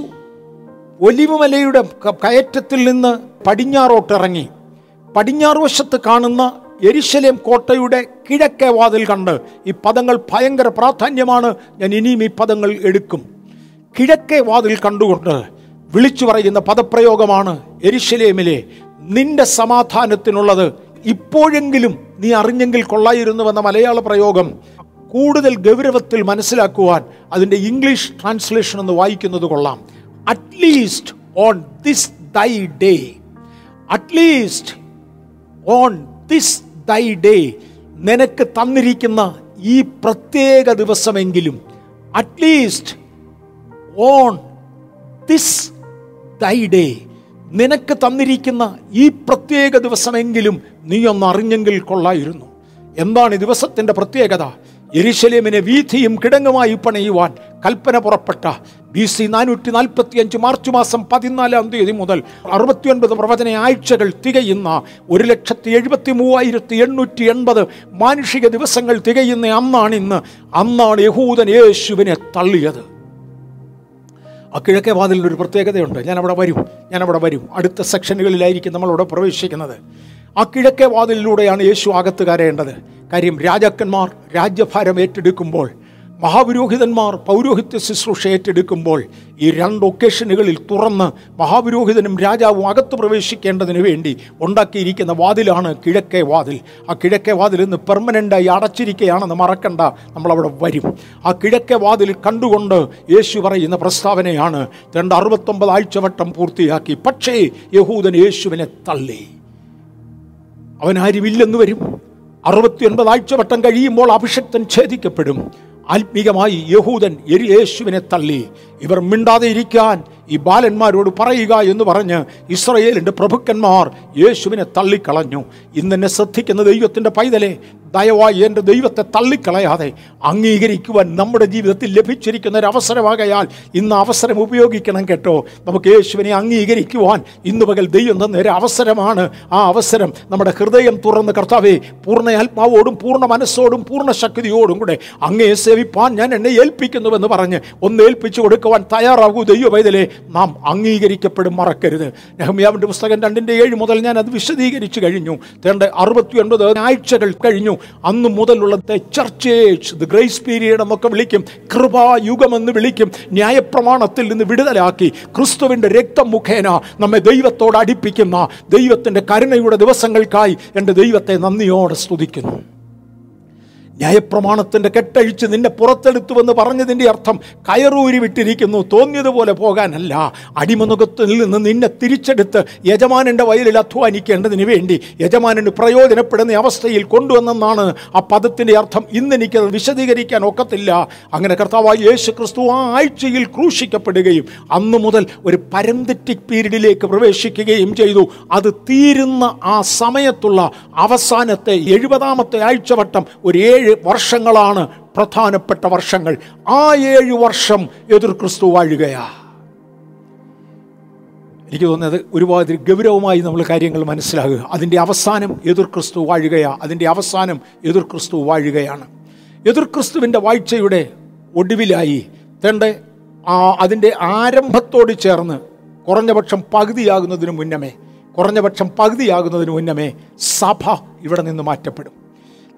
ഒലിവുമലയുടെ കയറ്റത്തിൽ നിന്ന് പടിഞ്ഞാറോട്ടിറങ്ങി പടിഞ്ഞാറ് വശത്ത് കാണുന്ന യെരുശലേം കോട്ടയുടെ കിഴക്കേ വാതിൽ കണ്ട്, ഈ പദങ്ങൾ ഭയങ്കര പ്രാധാന്യമാണ്, ഞാൻ ഇനിയും ഈ പദങ്ങൾ എടുക്കും, കിഴക്കേ വാതിൽ കണ്ടുകൊണ്ട് വിളിച്ചു പറയുന്ന പദപ്രയോഗമാണ് യെരുശലേമിലെ നിന്റെ സമാധാനത്തിനുള്ളത് ഇപ്പോഴെങ്കിലും നീ അറിഞ്ഞെങ്കിൽ കൊള്ളായിരുന്നുവെന്ന മലയാള പ്രയോഗം കൂടുതൽ ഗൗരവത്തിൽ മനസ്സിലാക്കുവാൻ അതിൻ്റെ ഇംഗ്ലീഷ് ട്രാൻസ്ലേഷൻ എന്ന് വായിക്കുന്നത് കൊള്ളാം. At least on this thy day, നിനക്ക് തന്നിരിക്കുന്ന ഈ പ്രത്യേക ദിവസമെങ്കിലും, നിനക്ക് തന്നിരിക്കുന്ന ഈ പ്രത്യേക ദിവസമെങ്കിലും നീ ഒന്നറിഞ്ഞെങ്കിൽ കൊള്ളായിരുന്നു. എന്താണ് ഈ ദിവസത്തിൻ്റെ പ്രത്യേകത? യെരുശലേമിനെ വീഥിയും കിടങ്ങുമായി പണിയുവാൻ കൽപ്പന പുറപ്പെട്ട BC 445 മാർച്ച് മാസം 14-ാം തീയതി മുതൽ 69 പ്രവചന ആഴ്ചകൾ തികയുന്ന 1,73,880 മാനുഷിക ദിവസങ്ങൾ തികയുന്ന അന്നാണ് യഹൂദൻ യേശുവിനെ തള്ളിയത്. ആ കിഴക്കേ വാതിലിൻ്റെ ഒരു പ്രത്യേകതയുണ്ട്. ഞാനവിടെ വരും. അടുത്ത സെക്ഷനുകളിലായിരിക്കും നമ്മളവിടെ പ്രവേശിക്കുന്നത്. ആ കിഴക്കേ വാതിലിലൂടെയാണ് യേശു അകത്ത് കയറേണ്ടത്. കാര്യം, രാജാക്കന്മാർ രാജ്യഭാരം ഏറ്റെടുക്കുമ്പോൾ, മഹാപുരോഹിതന്മാർ പൗരോഹിത്യ ശുശ്രൂഷ ഏറ്റെടുക്കുമ്പോൾ, ഈ രണ്ട് ഒക്കേഷനുകളിൽ തുറന്ന് മഹാപുരോഹിതനും രാജാവും അകത്ത് പ്രവേശിക്കേണ്ടതിന് വേണ്ടി ഉണ്ടാക്കിയിരിക്കുന്ന വാതിലാണ് കിഴക്കേ വാതിൽ. ആ കിഴക്കേ വാതിൽ ഇന്ന് പെർമനൻ്റായി അടച്ചിരിക്കുകയാണെന്ന് മറക്കണ്ട. നമ്മളവിടെ വരും. ആ കിഴക്കേ വാതിൽ കണ്ടുകൊണ്ട് യേശു പറയുന്ന പ്രസ്താവനയാണ് തൻ്റെ 69 ആഴ്ചവട്ടം പൂർത്തിയാക്കി. പക്ഷേ യഹൂദൻ യേശുവിനെ തള്ളി. അവനാരുമില്ലെന്ന് വരും. 69 ആഴ്ചവട്ടം കഴിയുമ്പോൾ അഭിഷക്തൻ ഛേദിക്കപ്പെടും. ആത്മീകമായി യഹൂദൻ യേശുവിനെ തള്ളി. ഇവർ മിണ്ടാതെ ഇരിക്കാൻ ഈ ബാലന്മാരോട് പറയുക എന്ന് പറഞ്ഞ് ഇസ്രയേലിൻ്റെ പ്രഭുക്കന്മാർ യേശുവിനെ തള്ളിക്കളഞ്ഞു. ഇന്നെന്നെ ശ്രദ്ധിക്കുന്ന ദൈവത്തിൻ്റെ പൈതലെ, ദയവായി എൻ്റെ ദൈവത്തെ തള്ളിക്കളയാതെ അംഗീകരിക്കുവാൻ നമ്മുടെ ജീവിതത്തിൽ ലഭിച്ചിരിക്കുന്ന ഒരു അവസരമാകയാൽ ഇന്ന് അവസരം ഉപയോഗിക്കണം കേട്ടോ. നമുക്ക് യേശുവിനെ അംഗീകരിക്കുവാൻ ഇന്ന് പകൽ ദൈവം തന്ന ഒരു അവസരമാണ്. ആ അവസരം നമ്മുടെ ഹൃദയം തുറന്ന്, കർത്താവേ, പൂർണ്ണ ആത്മാവോടും പൂർണ്ണ മനസ്സോടും പൂർണ്ണ ശക്തിയോടും കൂടെ അങ്ങയെ സേവിപ്പാൻ ഞാൻ എന്നെ ഏൽപ്പിക്കുന്നുവെന്ന് പറഞ്ഞ് ഒന്ന് ഏൽപ്പിച്ചു കൊടുക്കുവാൻ തയ്യാറാകൂ. ദൈവ പൈതലെ, നാം അംഗീകരിക്കപ്പെടും, മറക്കരുത്. നെഹമ്യാവിൻ്റെ പുസ്തകം 2:7 മുതൽ ഞാൻ അത് വിശദീകരിച്ചു കഴിഞ്ഞു. തേണ്ട 69 ആഴ്ചകൾ കഴിഞ്ഞു. അന്ന് മുതലുള്ള church age, the grace period എന്നൊക്കെ വിളിക്കും, കൃപായുഗം എന്ന് വിളിക്കും, ന്യായപ്രമാണത്തിൽ നിന്ന് വിടുതലാക്കി ക്രിസ്തുവിൻ്റെ രക്തം മുഖേന നമ്മെ ദൈവത്തോട് അടുപ്പിക്കുന്ന ദൈവത്തിൻ്റെ കരുണയുടെ ദിവസങ്ങൾക്കായി എൻ്റെ ദൈവത്തെ നന്ദിയോടെ സ്തുതിക്കുന്നു. ന്യായപ്രമാണത്തിൻ്റെ കെട്ടഴിച്ച് നിന്നെ പുറത്തെടുത്തുവെന്ന് പറഞ്ഞതിൻ്റെ അർത്ഥം കയറൂരി വിട്ടിരിക്കുന്നു. തോന്നിയതുപോലെ പോകാനല്ല, അടിമനുഖത്തിൽ നിന്ന് നിന്നെ തിരിച്ചെടുത്ത് യജമാനൻ്റെ വയലിൽ അധ്വാനിക്കേണ്ടതിന് വേണ്ടി യജമാനന് പ്രയോജനപ്പെടുന്ന അവസ്ഥയിൽ കൊണ്ടുവന്നെന്നാണ് ആ പദത്തിൻ്റെ അർത്ഥം. ഇന്നെനിക്കത് വിശദീകരിക്കാൻ ഒക്കത്തില്ല. അങ്ങനെ കർത്താവായ യേശു ക്രിസ്തു ആ ആഴ്ചയിൽ ക്രൂശിക്കപ്പെടുകയും അന്നു മുതൽ ഒരു പരന്തറ്റിക് പീരീഡിലേക്ക് പ്രവേശിക്കുകയും ചെയ്തു. അത് തീരുന്ന ആ സമയത്തുള്ള അവസാനത്തെ 70-ാമത്തെ ആഴ്ചവട്ടം ഒരു 7 വർഷങ്ങളാണ് പ്രധാനപ്പെട്ട വർഷങ്ങൾ. ആ 7 വർഷം എതിർ ക്രിസ്തു വാഴുകയാ. എനിക്ക് തോന്നുന്നത് ഒരുപാട് ഗൗരവമായി നമ്മൾ കാര്യങ്ങൾ മനസ്സിലാകുക. അതിൻ്റെ അവസാനം എതിർ ക്രിസ്തു വാഴുകയാണ്. എതിർ ക്രിസ്തുവിൻ്റെ വാഴ്ചയുടെ ഒടുവിലായി തൻ്റെ അതിൻ്റെ ആരംഭത്തോട് ചേർന്ന് കുറഞ്ഞപക്ഷം പകുതിയാകുന്നതിന് മുന്നമേ സഭ ഇവിടെ നിന്ന് മാറ്റപ്പെടും.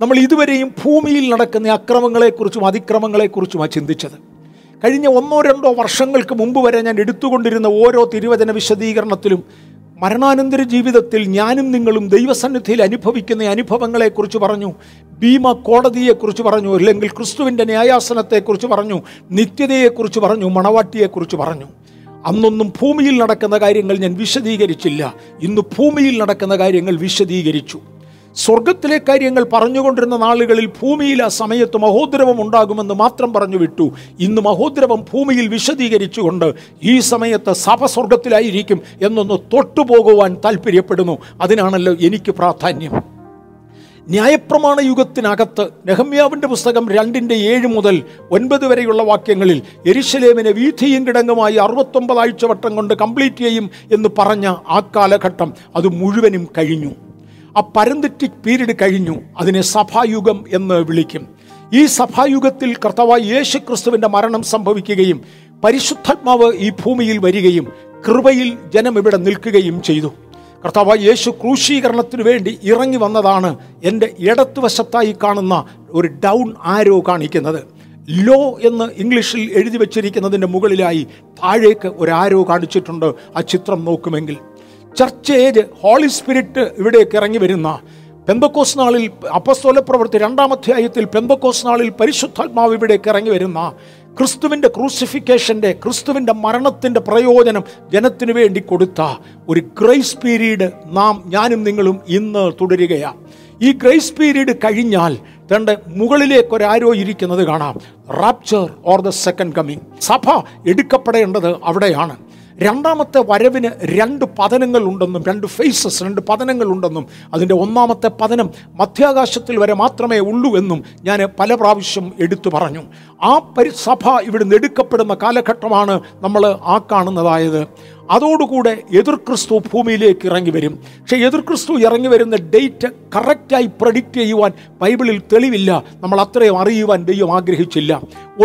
നമ്മൾ ഇതുവരെയും ഭൂമിയിൽ നടക്കുന്ന അക്രമങ്ങളെക്കുറിച്ചും അതിക്രമങ്ങളെക്കുറിച്ചുമാണ് ചിന്തിച്ചത്. കഴിഞ്ഞ 1-2 വർഷങ്ങൾക്ക് മുമ്പ് വരെ ഞാൻ എടുത്തുകൊണ്ടിരുന്ന ഓരോ തിരുവചന വിശദീകരണത്തിലും മരണാനന്തര ജീവിതത്തിൽ ഞാനും നിങ്ങളും ദൈവസന്നിധിയിൽ അനുഭവിക്കുന്ന അനുഭവങ്ങളെക്കുറിച്ച് പറഞ്ഞു. ഭീമകോടതിയെക്കുറിച്ച് പറഞ്ഞു. അല്ലെങ്കിൽ ക്രിസ്തുവിൻ്റെ ന്യായാസനത്തെക്കുറിച്ച് പറഞ്ഞു. നിത്യതയെക്കുറിച്ച് പറഞ്ഞു. മണവാട്ടിയെക്കുറിച്ച് പറഞ്ഞു. അന്നൊന്നും ഭൂമിയിൽ നടക്കുന്ന കാര്യങ്ങൾ ഞാൻ വിശദീകരിച്ചില്ല. ഇന്ന് ഭൂമിയിൽ നടക്കുന്ന കാര്യങ്ങൾ വിശദീകരിച്ചു. സ്വർഗത്തിലെ കാര്യങ്ങൾ പറഞ്ഞുകൊണ്ടിരുന്ന നാളുകളിൽ ഭൂമിയിൽ ആ സമയത്ത് മഹോദ്രവം ഉണ്ടാകുമെന്ന് മാത്രം പറഞ്ഞു വിട്ടു. ഇന്ന് മഹോദ്രവം ഭൂമിയിൽ വിശദീകരിച്ചുകൊണ്ട് ഈ സമയത്ത് സഭ സ്വർഗത്തിലായിരിക്കും എന്നൊന്ന് തൊട്ടുപോകുവാൻ താല്പര്യപ്പെടുന്നു. അതിനാണല്ലോ എനിക്ക് പ്രാധാന്യം. ന്യായപ്രമാണ യുഗത്തിനകത്ത് നെഹമ്യാവിൻ്റെ പുസ്തകം 2:7 മുതൽ 9 വരെയുള്ള വാക്യങ്ങളിൽ യെരുശലേമിനെ വീഥിയും കിടങ്ങുമായി 69 ആഴ്ചവട്ടം കൊണ്ട് കംപ്ലീറ്റ് ചെയ്യും എന്ന് പറഞ്ഞ ആ കാലഘട്ടം അത് മുഴുവനും കഴിഞ്ഞു. ആ പരന്തറ്റിക് പീരീഡ് കഴിഞ്ഞു. അതിനെ സഭായുഗം എന്ന് വിളിക്കും. ഈ സഭായുഗത്തിൽ കർത്താവായ യേശു ക്രിസ്തുവിൻ്റെ മരണം സംഭവിക്കുകയും പരിശുദ്ധാത്മാവ് ഈ ഭൂമിയിൽ വരികയും കൃപയിൽ ജനം ഇവിടെ നിൽക്കുകയും ചെയ്തു. കർത്താവായ യേശു ക്രൂശീകരണത്തിനു വേണ്ടി ഇറങ്ങി വന്നതാണ് എൻ്റെ ഇടത്തുവശത്തായി കാണുന്ന ഒരു ഡൗൺ ആരോ കാണിക്കുന്നത്. ലോ എന്ന് ഇംഗ്ലീഷിൽ എഴുതി വച്ചിരിക്കുന്നതിൻ്റെ മുകളിലായി താഴേക്ക് ഒരു ആരോ കാണിച്ചിട്ടുണ്ട്. ആ ചിത്രം നോക്കുമെങ്കിൽ ചർച്ച് ഏജ്, ഹോളി സ്പിരിറ്റ് ഇവിടേക്ക് ഇറങ്ങി വരുന്ന പെന്തക്കോസ് നാളിൽ, അപ്പോസ്തല പ്രവൃത്തി 2-ാം അധ്യായത്തിൽ പെന്തക്കോസ് നാളിൽ പരിശുദ്ധാത്മാവ് ഇവിടേക്ക് ഇറങ്ങി വരുന്ന ക്രിസ്തുവിൻ്റെ ക്രൂസിഫിക്കേഷൻ്റെ, ക്രിസ്തുവിൻ്റെ മരണത്തിൻ്റെ പ്രയോജനം ജനത്തിനു വേണ്ടി കൊടുത്ത ഒരു ഗ്രേസ് പീരീഡ് ഞാനും നിങ്ങളും ഇന്ന് തുടരുകയാണ്. ഈ ഗ്രേസ് പീരീഡ് കഴിഞ്ഞാൽ തൻ്റെ മുകളിലേക്കൊരാരോ ഇരിക്കുന്നത് കാണാം. Rapture or the second coming. സഭ എടുക്കപ്പെടേണ്ടത് അവിടെയാണ്. രണ്ടാമത്തെ വരവിന് രണ്ട് പതനങ്ങൾ ഉണ്ടെന്നും, രണ്ട് ഫേസസ്, രണ്ട് പതനങ്ങൾ ഉണ്ടെന്നും, അതിൻ്റെ ഒന്നാമത്തെ പതനം മധ്യാകാശത്തിൽ വരെ മാത്രമേ ഉള്ളൂ എന്നും ഞാൻ പല പ്രാവശ്യം എടുത്തു പറഞ്ഞു. ആ പരിസഭ ഇവിടുന്ന് എടുക്കപ്പെടുന്ന കാലഘട്ടമാണ് നമ്മൾ ആ കാണുന്നതായത്. അതോടുകൂടെ എതിർക്രിസ്തു ഭൂമിയിലേക്ക് ഇറങ്ങി വരും. പക്ഷേ എതിർക്രിസ്തു ഇറങ്ങി വരുന്ന ഡേറ്റ് കറക്റ്റായി പ്രഡിക്റ്റ് ചെയ്യുവാൻ ബൈബിളിൽ തെളിവില്ല. നമ്മൾ അത്രയും അറിയുവാൻ ദൈവം ആഗ്രഹിച്ചില്ല.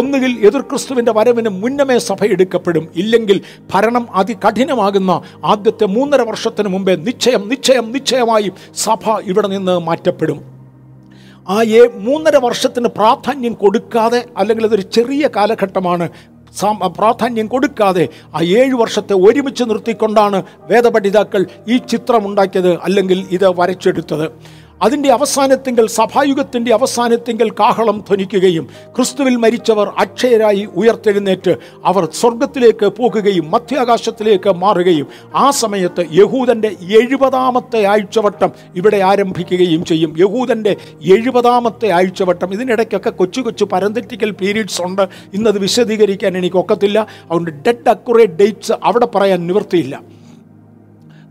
ഒന്നുകിൽ എതിർക്രിസ്തുവിൻ്റെ വരവിന് മുന്നമേ സഭ എടുക്കപ്പെടും, ഇല്ലെങ്കിൽ ഭരണം അതികഠിനമാകുന്ന ആദ്യത്തെ 3.5 വർഷത്തിന് മുമ്പേ നിശ്ചയമായി സഭ ഇവിടെ നിന്ന് മാറ്റപ്പെടും. ആ 3.5 വർഷത്തിന് പ്രാധാന്യം കൊടുക്കാതെ, അല്ലെങ്കിൽ അതൊരു ചെറിയ കാലഘട്ടമാണ്, പ്രാധാന്യം കൊടുക്കാതെ 7 വർഷത്തെ ഒരുമിച്ച് നിർത്തിക്കൊണ്ടാണ് വേദപണ്ഡിതാക്കൾ ഈ ചിത്രമുണ്ടാക്കിയത്, അല്ലെങ്കിൽ ഇത് വരച്ചെടുത്തത്. അതിൻ്റെ അവസാനത്തിങ്കൽ, സഭായുഗത്തിൻ്റെ അവസാനത്തിങ്കൽ കാഹളം ധ്വനിക്കുകയും ക്രിസ്തുവിൽ മരിച്ചവർ അക്ഷയരായി ഉയർത്തെഴുന്നേറ്റ് അവർ സ്വർഗത്തിലേക്ക് പോകുകയും മധ്യാകാശത്തിലേക്ക് മാറുകയും ആ സമയത്ത് യഹൂദൻ്റെ 70ാമത്തെ ആഴ്ചവട്ടം ഇവിടെ ആരംഭിക്കുകയും ചെയ്യും. യഹൂദൻ്റെ 70ാമത്തെ ആഴ്ചവട്ടം. ഇതിനിടയ്ക്കൊക്കെ കൊച്ചു പരന്തറ്റിക്കൽ പീരീഡ്സ് ഉണ്ട്. ഇന്നത് വിശദീകരിക്കാൻ എനിക്കൊക്കത്തില്ല. അതുകൊണ്ട് ഡെഡ് അക്യുറേറ്റ് ഡേറ്റ്സ് അവിടെ പറയാൻ നിവൃത്തിയില്ല.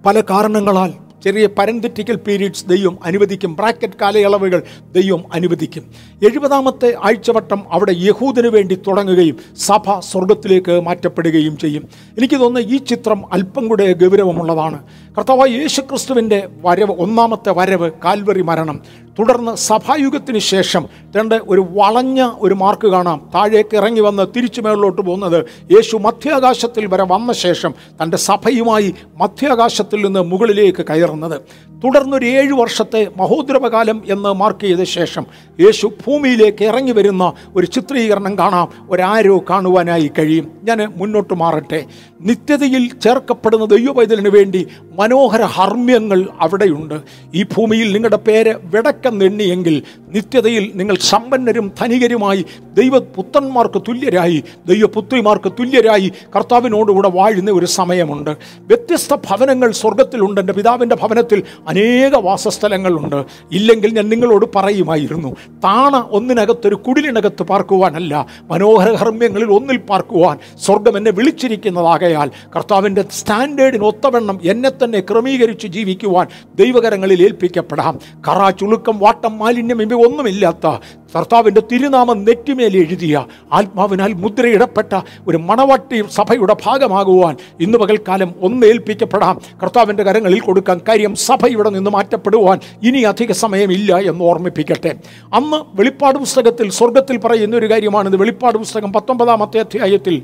പല കാരണങ്ങളാൽ ചെറിയ പരന്തറ്റിക്കൽ പീരീഡ്സ് ദൈവം അനുവദിക്കും, ബ്രാക്കറ്റ് കാലയളവുകൾ ദൈവം അനുവദിക്കും. 70ാമത്തെ ആഴ്ചവട്ടം അവിടെ യഹൂദിനു വേണ്ടി തുടങ്ങുകയും സഭ സ്വർഗത്തിലേക്ക് മാറ്റപ്പെടുകയും ചെയ്യും. എനിക്ക് തോന്നുന്നു ഈ ചിത്രം അല്പം കൂടെ ഗൗരവമുള്ളതാണ്. കർത്താവായ യേശുക്രിസ്തുവിൻ്റെ വരവ്, ഒന്നാമത്തെ വരവ്, കാൽവറി മരണം, തുടർന്ന് സഭായുഗത്തിന് ശേഷം രണ്ട് ഒരു വളഞ്ഞ ഒരു മാർക്ക് കാണാം. താഴേക്ക് ഇറങ്ങി വന്ന് തിരിച്ചു മേളിലോട്ട് പോകുന്നത് യേശു മധ്യാകാശത്തിൽ വരെ വന്ന ശേഷം തൻ്റെ സഭയുമായി മധ്യാകാശത്തിൽ നിന്ന് മുകളിലേക്ക് കയറുന്നത്. തുടർന്നൊരു 7 വർഷത്തെ മഹോദ്രവകാലം എന്ന് മാർക്ക് ചെയ്ത ശേഷം യേശു ഭൂമിയിലേക്ക് ഇറങ്ങി വരുന്ന ഒരു ചിത്രീകരണം കാണാം, ഒരാരോ കാണുവാനായി കഴിയും. ഞാൻ മുന്നോട്ട് മാറട്ടെ. നിത്യതയിൽ ചേർക്കപ്പെടുന്ന ദൈവപൈതലിന് വേണ്ടി മനോഹര ഹർമ്മ്യങ്ങൾ അവിടെയുണ്ട്. ഈ ഭൂമിയിൽ നിങ്ങളുടെ പേര് വെടക്കെന്നെണ്ണിയെങ്കിൽ നിത്യതയിൽ നിങ്ങൾ സമ്പന്നരും ധനികരുമായി, ദൈവപുത്രന്മാർക്ക് തുല്യരായി, ദൈവപുത്രിമാർക്ക് തുല്യരായി കർത്താവിനോടുകൂടെ വാഴുന്ന ഒരു സമയമുണ്ട്. വ്യത്യസ്ത ഭവനങ്ങൾ സ്വർഗത്തിലുണ്ട്. എൻ്റെ പിതാവിൻ്റെ ഭവനത്തിൽ അനേക വാസസ്ഥലങ്ങളുണ്ട്, ഇല്ലെങ്കിൽ ഞാൻ നിങ്ങളോട് പറയുമായിരുന്നു. താണ ഒന്നിനകത്തൊരു കുടിലിനകത്ത് പാർക്കുവാനല്ല, മനോഹര ഹർമ്മ്യങ്ങളിൽ ഒന്നിൽ പാർക്കുവാൻ സ്വർഗം എന്നെ വിളിച്ചിരിക്കുന്നതാകയാൽ കർത്താവിൻ്റെ സ്റ്റാൻഡേർഡിന് ഒത്തവണ്ണം എന്നെ തന്നെ ക്രമീകരിച്ച് ജീവിക്കുവാൻ ദൈവകരങ്ങളിൽ ഏൽപ്പിക്കപ്പെടാം. കറ, ചുളുക്കം, വാട്ടം, മാലിന്യം ഇവ ഒന്നുമില്ലാത്ത കർത്താവിൻ്റെ തിരുനാമം നെറ്റിമേൽ എഴുതിയ, ആത്മാവിനാൽ മുദ്രയിടപ്പെട്ട ഒരു മണവാട്ടി സഭയുടെ ഭാഗമാകുവാൻ ഇന്ന് പകൽക്കാലം ഒന്നേൽപ്പിക്കപ്പെടാം, കർത്താവിൻ്റെ കരങ്ങളിൽ കൊടുക്കാൻ. കാര്യം സഭയുടെ നിന്ന് മാറ്റപ്പെടുവാൻ ഇനി അധിക സമയമില്ല എന്ന് ഓർമ്മിപ്പിക്കട്ടെ. അന്ന് വെളിപ്പാട് പുസ്തകത്തിൽ സ്വർഗത്തിൽ പറയുന്ന ഒരു കാര്യമാണിത്. വെളിപ്പാട് പുസ്തകം 19ാമത്തെ അധ്യായത്തിൽ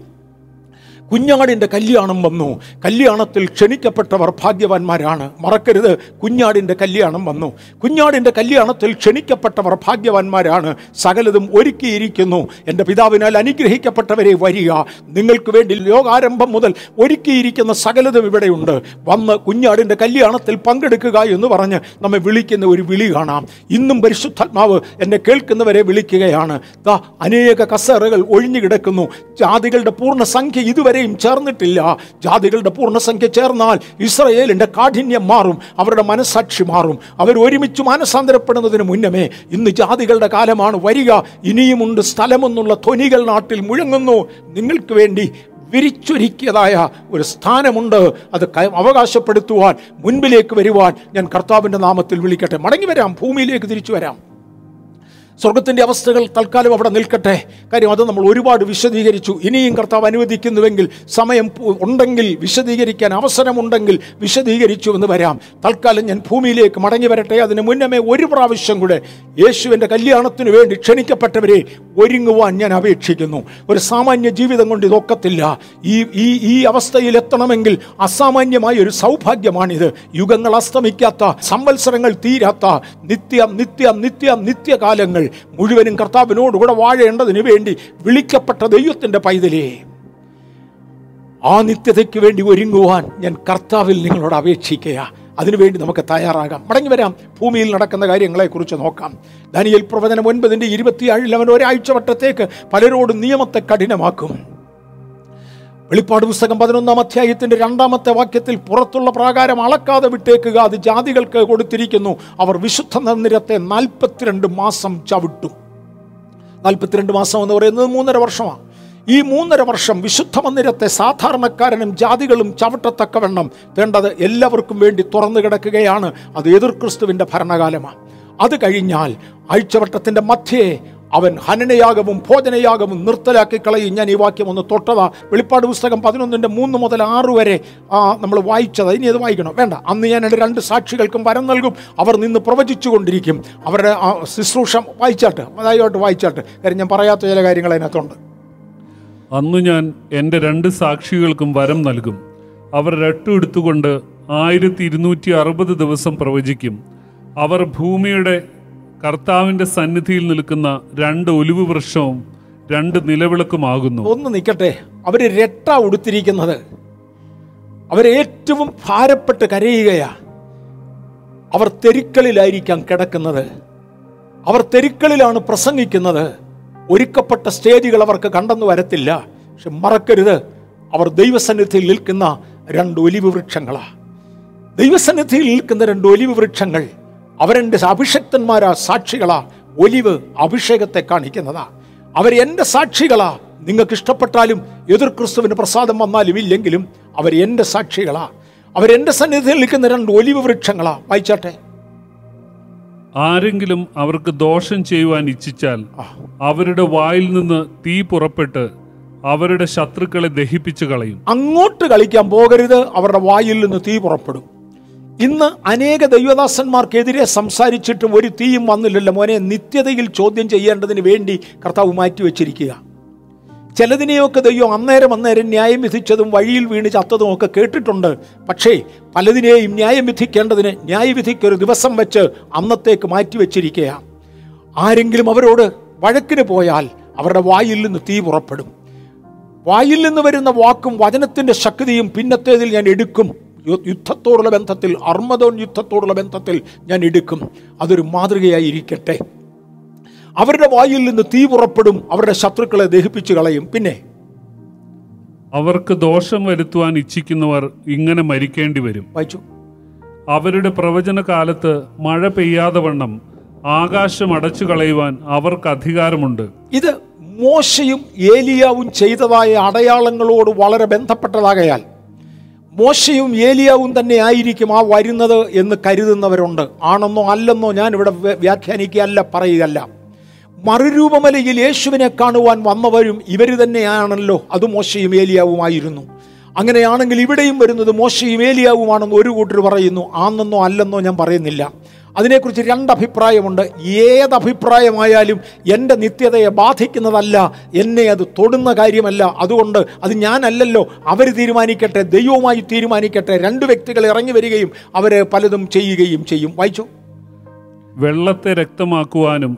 കുഞ്ഞാടിൻ്റെ കല്യാണം വന്നു, കല്യാണത്തിൽ ക്ഷണിക്കപ്പെട്ടവർ ഭാഗ്യവാന്മാരാണ്. മറക്കരുത്, കുഞ്ഞാടിൻ്റെ കല്യാണം വന്നു, കുഞ്ഞാടിൻ്റെ കല്യാണത്തിൽ ക്ഷണിക്കപ്പെട്ടവർ ഭാഗ്യവാന്മാരാണ്. സകലതും ഒരുക്കിയിരിക്കുന്നു, എൻ്റെ പിതാവിനാൽ അനുഗ്രഹിക്കപ്പെട്ടവരെ വരിക, നിങ്ങൾക്ക് വേണ്ടി ലോകാരംഭം മുതൽ ഒരുക്കിയിരിക്കുന്ന സകലതും ഇവിടെയുണ്ട്, വന്ന് കുഞ്ഞാടിൻ്റെ കല്യാണത്തിൽ പങ്കെടുക്കുക എന്ന് പറഞ്ഞ് നമ്മെ വിളിക്കുന്ന ഒരു വിളി കാണാം. ഇന്നും പരിശുദ്ധാത്മാവ് എന്നെ കേൾക്കുന്നവരെ വിളിക്കുകയാണ്. അനേക കസേരകൾ ഒഴിഞ്ഞു കിടക്കുന്നു, ജാതികളുടെ പൂർണ്ണസംഖ്യ ഇതുവരെ ചേർന്നിട്ടില്ല. ജാതികളുടെ പൂർണ്ണസംഖ്യ ചേർന്നാൽ ഇസ്രായേലിൻ്റെ കാഠിന്യം മാറും, അവരുടെ മനസാക്ഷി മാറും, അവർ ഒരുമിച്ച് മാനസാന്തരപ്പെടുന്നതിന് മുന്നമേ. ഇന്ന് ജാതികളുടെ കാലമാണ് വരിക, ഇനിയുമുണ്ട് സ്ഥലമെന്നുള്ള ധ്വനികൾ നാട്ടിൽ മുഴങ്ങുന്നു. നിങ്ങൾക്ക് വേണ്ടി വിരിച്ചൊരുക്കിയതായ ഒരു സ്ഥാനമുണ്ട്, അത് അവകാശപ്പെടുത്തുവാൻ മുൻപിലേക്ക് വരുവാൻ ഞാൻ കർത്താവിൻ്റെ നാമത്തിൽ വിളിക്കട്ടെ. മടങ്ങി വരാം, ഭൂമിയിലേക്ക് തിരിച്ചു വരാം. സ്വർഗത്തിൻ്റെ അവസ്ഥകൾ തൽക്കാലം അവിടെ നിൽക്കട്ടെ. കാര്യം അത് നമ്മൾ ഒരുപാട് വിശദീകരിച്ചു. ഇനിയും കർത്താവ് അനുവദിക്കുന്നുവെങ്കിൽ, സമയം ഉണ്ടെങ്കിൽ, വിശദീകരിക്കാൻ അവസരമുണ്ടെങ്കിൽ വിശദീകരിച്ചു എന്ന് വരാം. തൽക്കാലം ഞാൻ ഭൂമിയിലേക്ക് മടങ്ങി വരട്ടെ. അതിന് മുന്നമേ ഒരു പ്രാവശ്യം കൂടെ യേശുവിൻ്റെ കല്യാണത്തിന് വേണ്ടി ക്ഷണിക്കപ്പെട്ടവരെ ഒരുങ്ങുവാൻ ഞാൻ അപേക്ഷിക്കുന്നു. ഒരു സാമാന്യ ജീവിതം കൊണ്ട് ഇതൊക്കത്തില്ല. ഈ അവസ്ഥയിലെത്തണമെങ്കിൽ അസാമാന്യമായ ഒരു സൗഭാഗ്യമാണിത്. യുഗങ്ങൾ അസ്തമിക്കാത്ത, സംവത്സരങ്ങൾ തീരാത്ത, നിത്യകാലങ്ങൾ മുഴുവനും കർത്താവിനോടുകൂടെ വാഴേണ്ടതിന് വേണ്ടി വിളിക്കപ്പെട്ട ദൈവത്തിൻ്റെ പൈതലേ, ആ നിത്യതയ്ക്ക് വേണ്ടി ഒരുങ്ങുവാൻ ഞാൻ കർത്താവിൽ നിങ്ങളോട് അപേക്ഷിക്കുക. അതിനുവേണ്ടി നമുക്ക് തയ്യാറാകാം. മടങ്ങി വരാം, ഭൂമിയിൽ നടക്കുന്ന കാര്യങ്ങളെക്കുറിച്ച് നോക്കാം. ദാനിയേൽ പ്രവചനം 9:27 അവൻ ഒരാഴ്ചവട്ടത്തേക്ക് പലരോടും നിയമത്തെ കഠിനമാക്കും. വെളിപ്പാട് പുസ്തകം 11ാം അധ്യായത്തിൻ്റെ 2ാമത്തെ വാക്യത്തിൽ പുറത്തുള്ള പ്രാകാരം അളക്കാതെ വിട്ടേക്കുക, അത് ജാതികൾക്ക് കൊടുത്തിരിക്കുന്നു, അവർ വിശുദ്ധ മന്ദിരത്തെ 42 മാസം ചവിട്ടും. 42 മാസം എന്ന് പറയുന്നത് 3.5 വർഷമാണ്. ഈ 3.5 വർഷം വിശുദ്ധ മന്ദിരത്തെ സാധാരണക്കാരനും ജാതികളും ചവിട്ടത്തക്കവണ്ണം വേണ്ടത് എല്ലാവർക്കും വേണ്ടി തുറന്നു കിടക്കുകയാണ്. അത് എതിർക്രിസ്തുവിൻ്റെ ഭരണകാലമാണ്. അത് കഴിഞ്ഞാൽ ആഴ്ചവട്ടത്തിൻ്റെ മധ്യേ അവൻ ഹനനയാഗവും ഭോജനയാഗവും നിർത്തലാക്കി കളയും. ഞാൻ ഈ വാക്യം ഒന്ന് തൊട്ടതാ, വെളിപ്പാട് പുസ്തകം 11:3 മുതൽ 6 വരെ നമ്മൾ വായിച്ചത്. ഇനി അത് വായിക്കണം വേണ്ട. അന്ന് ഞാൻ എൻ്റെ 2 സാക്ഷികൾക്കും വരം നൽകും, അവർ നിന്ന് പ്രവചിച്ചു കൊണ്ടിരിക്കും. അവരുടെ ശുശ്രൂഷം വായിച്ചാട്ട് അതായിട്ട് വായിച്ചാട്ട്, കാര്യം ഞാൻ പറയാത്ത ചില കാര്യങ്ങൾ അതിനകത്തുണ്ട്. അന്ന് ഞാൻ എൻ്റെ 2 സാക്ഷികൾക്കും വരം നൽകും, അവർ രട്ടെടുത്തുകൊണ്ട് 1260 ദിവസം പ്രവചിക്കും. അവർ ഭൂമിയുടെ കർത്താവിന്റെ സന്നിധിയിൽ നിൽക്കുന്ന 2 ഒലിവ് വൃക്ഷവും 2 നിലവിളക്കുമാകുന്നു. ഒന്ന് നിൽക്കട്ടെ, അവർ രട്ട ഉടുത്തിരിക്കുന്നത്, അവരേറ്റവും ഭാരപ്പെട്ട് കരയുകയാ, അവർ തെരുക്കളിലായിരിക്കാം കിടക്കുന്നത്, അവർ തെരുക്കളിലാണ് പ്രസംഗിക്കുന്നത്. ഒരുക്കപ്പെട്ട സ്റ്റേജുകൾ അവർക്ക് കണ്ടെന്ന് വരത്തില്ല. പക്ഷെ മറക്കരുത്, അവർ ദൈവസന്നിധിയിൽ നിൽക്കുന്ന 2 ഒലിവ് വൃക്ഷങ്ങളാ. ദൈവസന്നിധിയിൽ നിൽക്കുന്ന 2 ഒലിവ് വൃക്ഷങ്ങൾ അവരെൻ്റെ അഭിഷക്തന്മാരാ, സാക്ഷികളാ. ഒലിവ് അഭിഷേകത്തെ കാണിക്കുന്നതാ. അവരെൻ്റെ സാക്ഷികളാ. നിങ്ങൾക്ക് ഇഷ്ടപ്പെട്ടാലും എതിർ ക്രിസ്തുവിന് പ്രസാദം വന്നാലും ഇല്ലെങ്കിലും അവരെൻ്റെ സാക്ഷികളാ. അവരെൻ്റെ സന്നിധിയിൽ നിൽക്കുന്ന 2 ഒലിവ് വൃക്ഷങ്ങളാ. വായിച്ചാട്ടെ. ആരെങ്കിലും അവർക്ക് ദോഷം ചെയ്യുവാൻ ഇച്ഛിച്ചാൽ അവരുടെ വായിൽ നിന്ന് തീ പുറപ്പെട്ട് അവരുടെ ശത്രുക്കളെ ദഹിപ്പിച്ചു കളയും. അങ്ങോട്ട് കളിക്കാൻ പോകരുത്, അവരുടെ വായിൽ നിന്ന് തീ പുറപ്പെടും. ഇന്ന് അനേക ദൈവദാസന്മാർക്കെതിരെ സംസാരിച്ചിട്ടും ഒരു തീയും വന്നില്ലല്ലോ മോനെ. നിത്യതയിൽ ചോദ്യം ചെയ്യേണ്ടതിന് വേണ്ടി കർത്താവ് മാറ്റിവെച്ചിരിക്കുക. ചിലതിനെയൊക്കെ ദൈവം അന്നേരം ന്യായം വിധിച്ചതും വഴിയിൽ വീണ് ചത്തതും ഒക്കെ കേട്ടിട്ടുണ്ട്. പക്ഷേ പലതിനെയും ന്യായം വിധിക്കേണ്ടതിന് ന്യായവിധിക്കൊരു ദിവസം വെച്ച് അന്നത്തേക്ക് മാറ്റിവെച്ചിരിക്കുക. ആരെങ്കിലും അവരോട് വഴക്കിന് പോയാൽ അവരുടെ വായിൽ നിന്ന് തീ പുറപ്പെടും. വായിൽ നിന്ന് വരുന്ന വാക്കും വചനത്തിൻ്റെ ശക്തിയും പിന്നത്തേതിൽ ഞാൻ എടുക്കും. യുദ്ധത്തോടുള്ള ബന്ധത്തിൽ, അർമദോൻ യുദ്ധത്തോടുള്ള ബന്ധത്തിൽ ഞാൻ എടുക്കും. അതൊരു മാതൃകയായിരിക്കട്ടെ. അവരുടെ വായിൽ നിന്ന് തീ പുറപ്പെടും, അവരുടെ ശത്രുക്കളെ ദഹിപ്പിച്ചു കളയും. പിന്നെ അവർക്ക് ദോഷം വരുത്തുവാൻ ഇച്ഛിക്കുന്നവർ ഇങ്ങനെ മരിക്കേണ്ടി വരും. വായിച്ചു. അവരുടെ പ്രവചന കാലത്ത് മഴ പെയ്യാതെ വണ്ണം ആകാശം അടച്ചു കളയുവാൻ അവർക്ക് അധികാരമുണ്ട്. ഇത് മോശയും ഏലിയാവും ചെയ്തതായ അടയാളങ്ങളോട് വളരെ ബന്ധപ്പെട്ടതാകയാൽ മോശയും ഏലിയാവും തന്നെ ആയിരിക്കും ആ വരുന്നത് എന്ന് കരുതുന്നവരുണ്ട്. ആണെന്നോ അല്ലെന്നോ ഞാനിവിടെ വ്യാഖ്യാനിക്കുകയല്ല, പറയുകയല്ല. മറുരൂപമലയിൽ യേശുവിനെ കാണുവാൻ വന്നവരും ഇവർ തന്നെയാണല്ലോ. അത് മോശയും ഏലിയാവുമായിരുന്നു. അങ്ങനെയാണെങ്കിൽ ഇവിടെയും വരുന്നത് മോശയും ഏലിയാവുമാണെന്ന് ഒരു കൂട്ടർ പറയുന്നു. ആണെന്നോ അല്ലെന്നോ ഞാൻ പറയുന്നില്ല. അതിനെക്കുറിച്ച് 2 അഭിപ്രായമുണ്ട്. ഏതഭിപ്രായമായാലും എൻ്റെ നിത്യതയെ ബാധിക്കുന്നതല്ല, എന്നെ അത് തൊടുന്ന കാര്യമല്ല. അതുകൊണ്ട് അത് ഞാനല്ലല്ലോ, അവർ തീരുമാനിക്കട്ടെ, ദൈവവുമായി തീരുമാനിക്കട്ടെ. 2 വ്യക്തികൾ ഇറങ്ങി വരികയും അവർ പലതും ചെയ്യുകയും ചെയ്യും. വായിച്ചു. വെള്ളത്തെ രക്തമാക്കുവാനും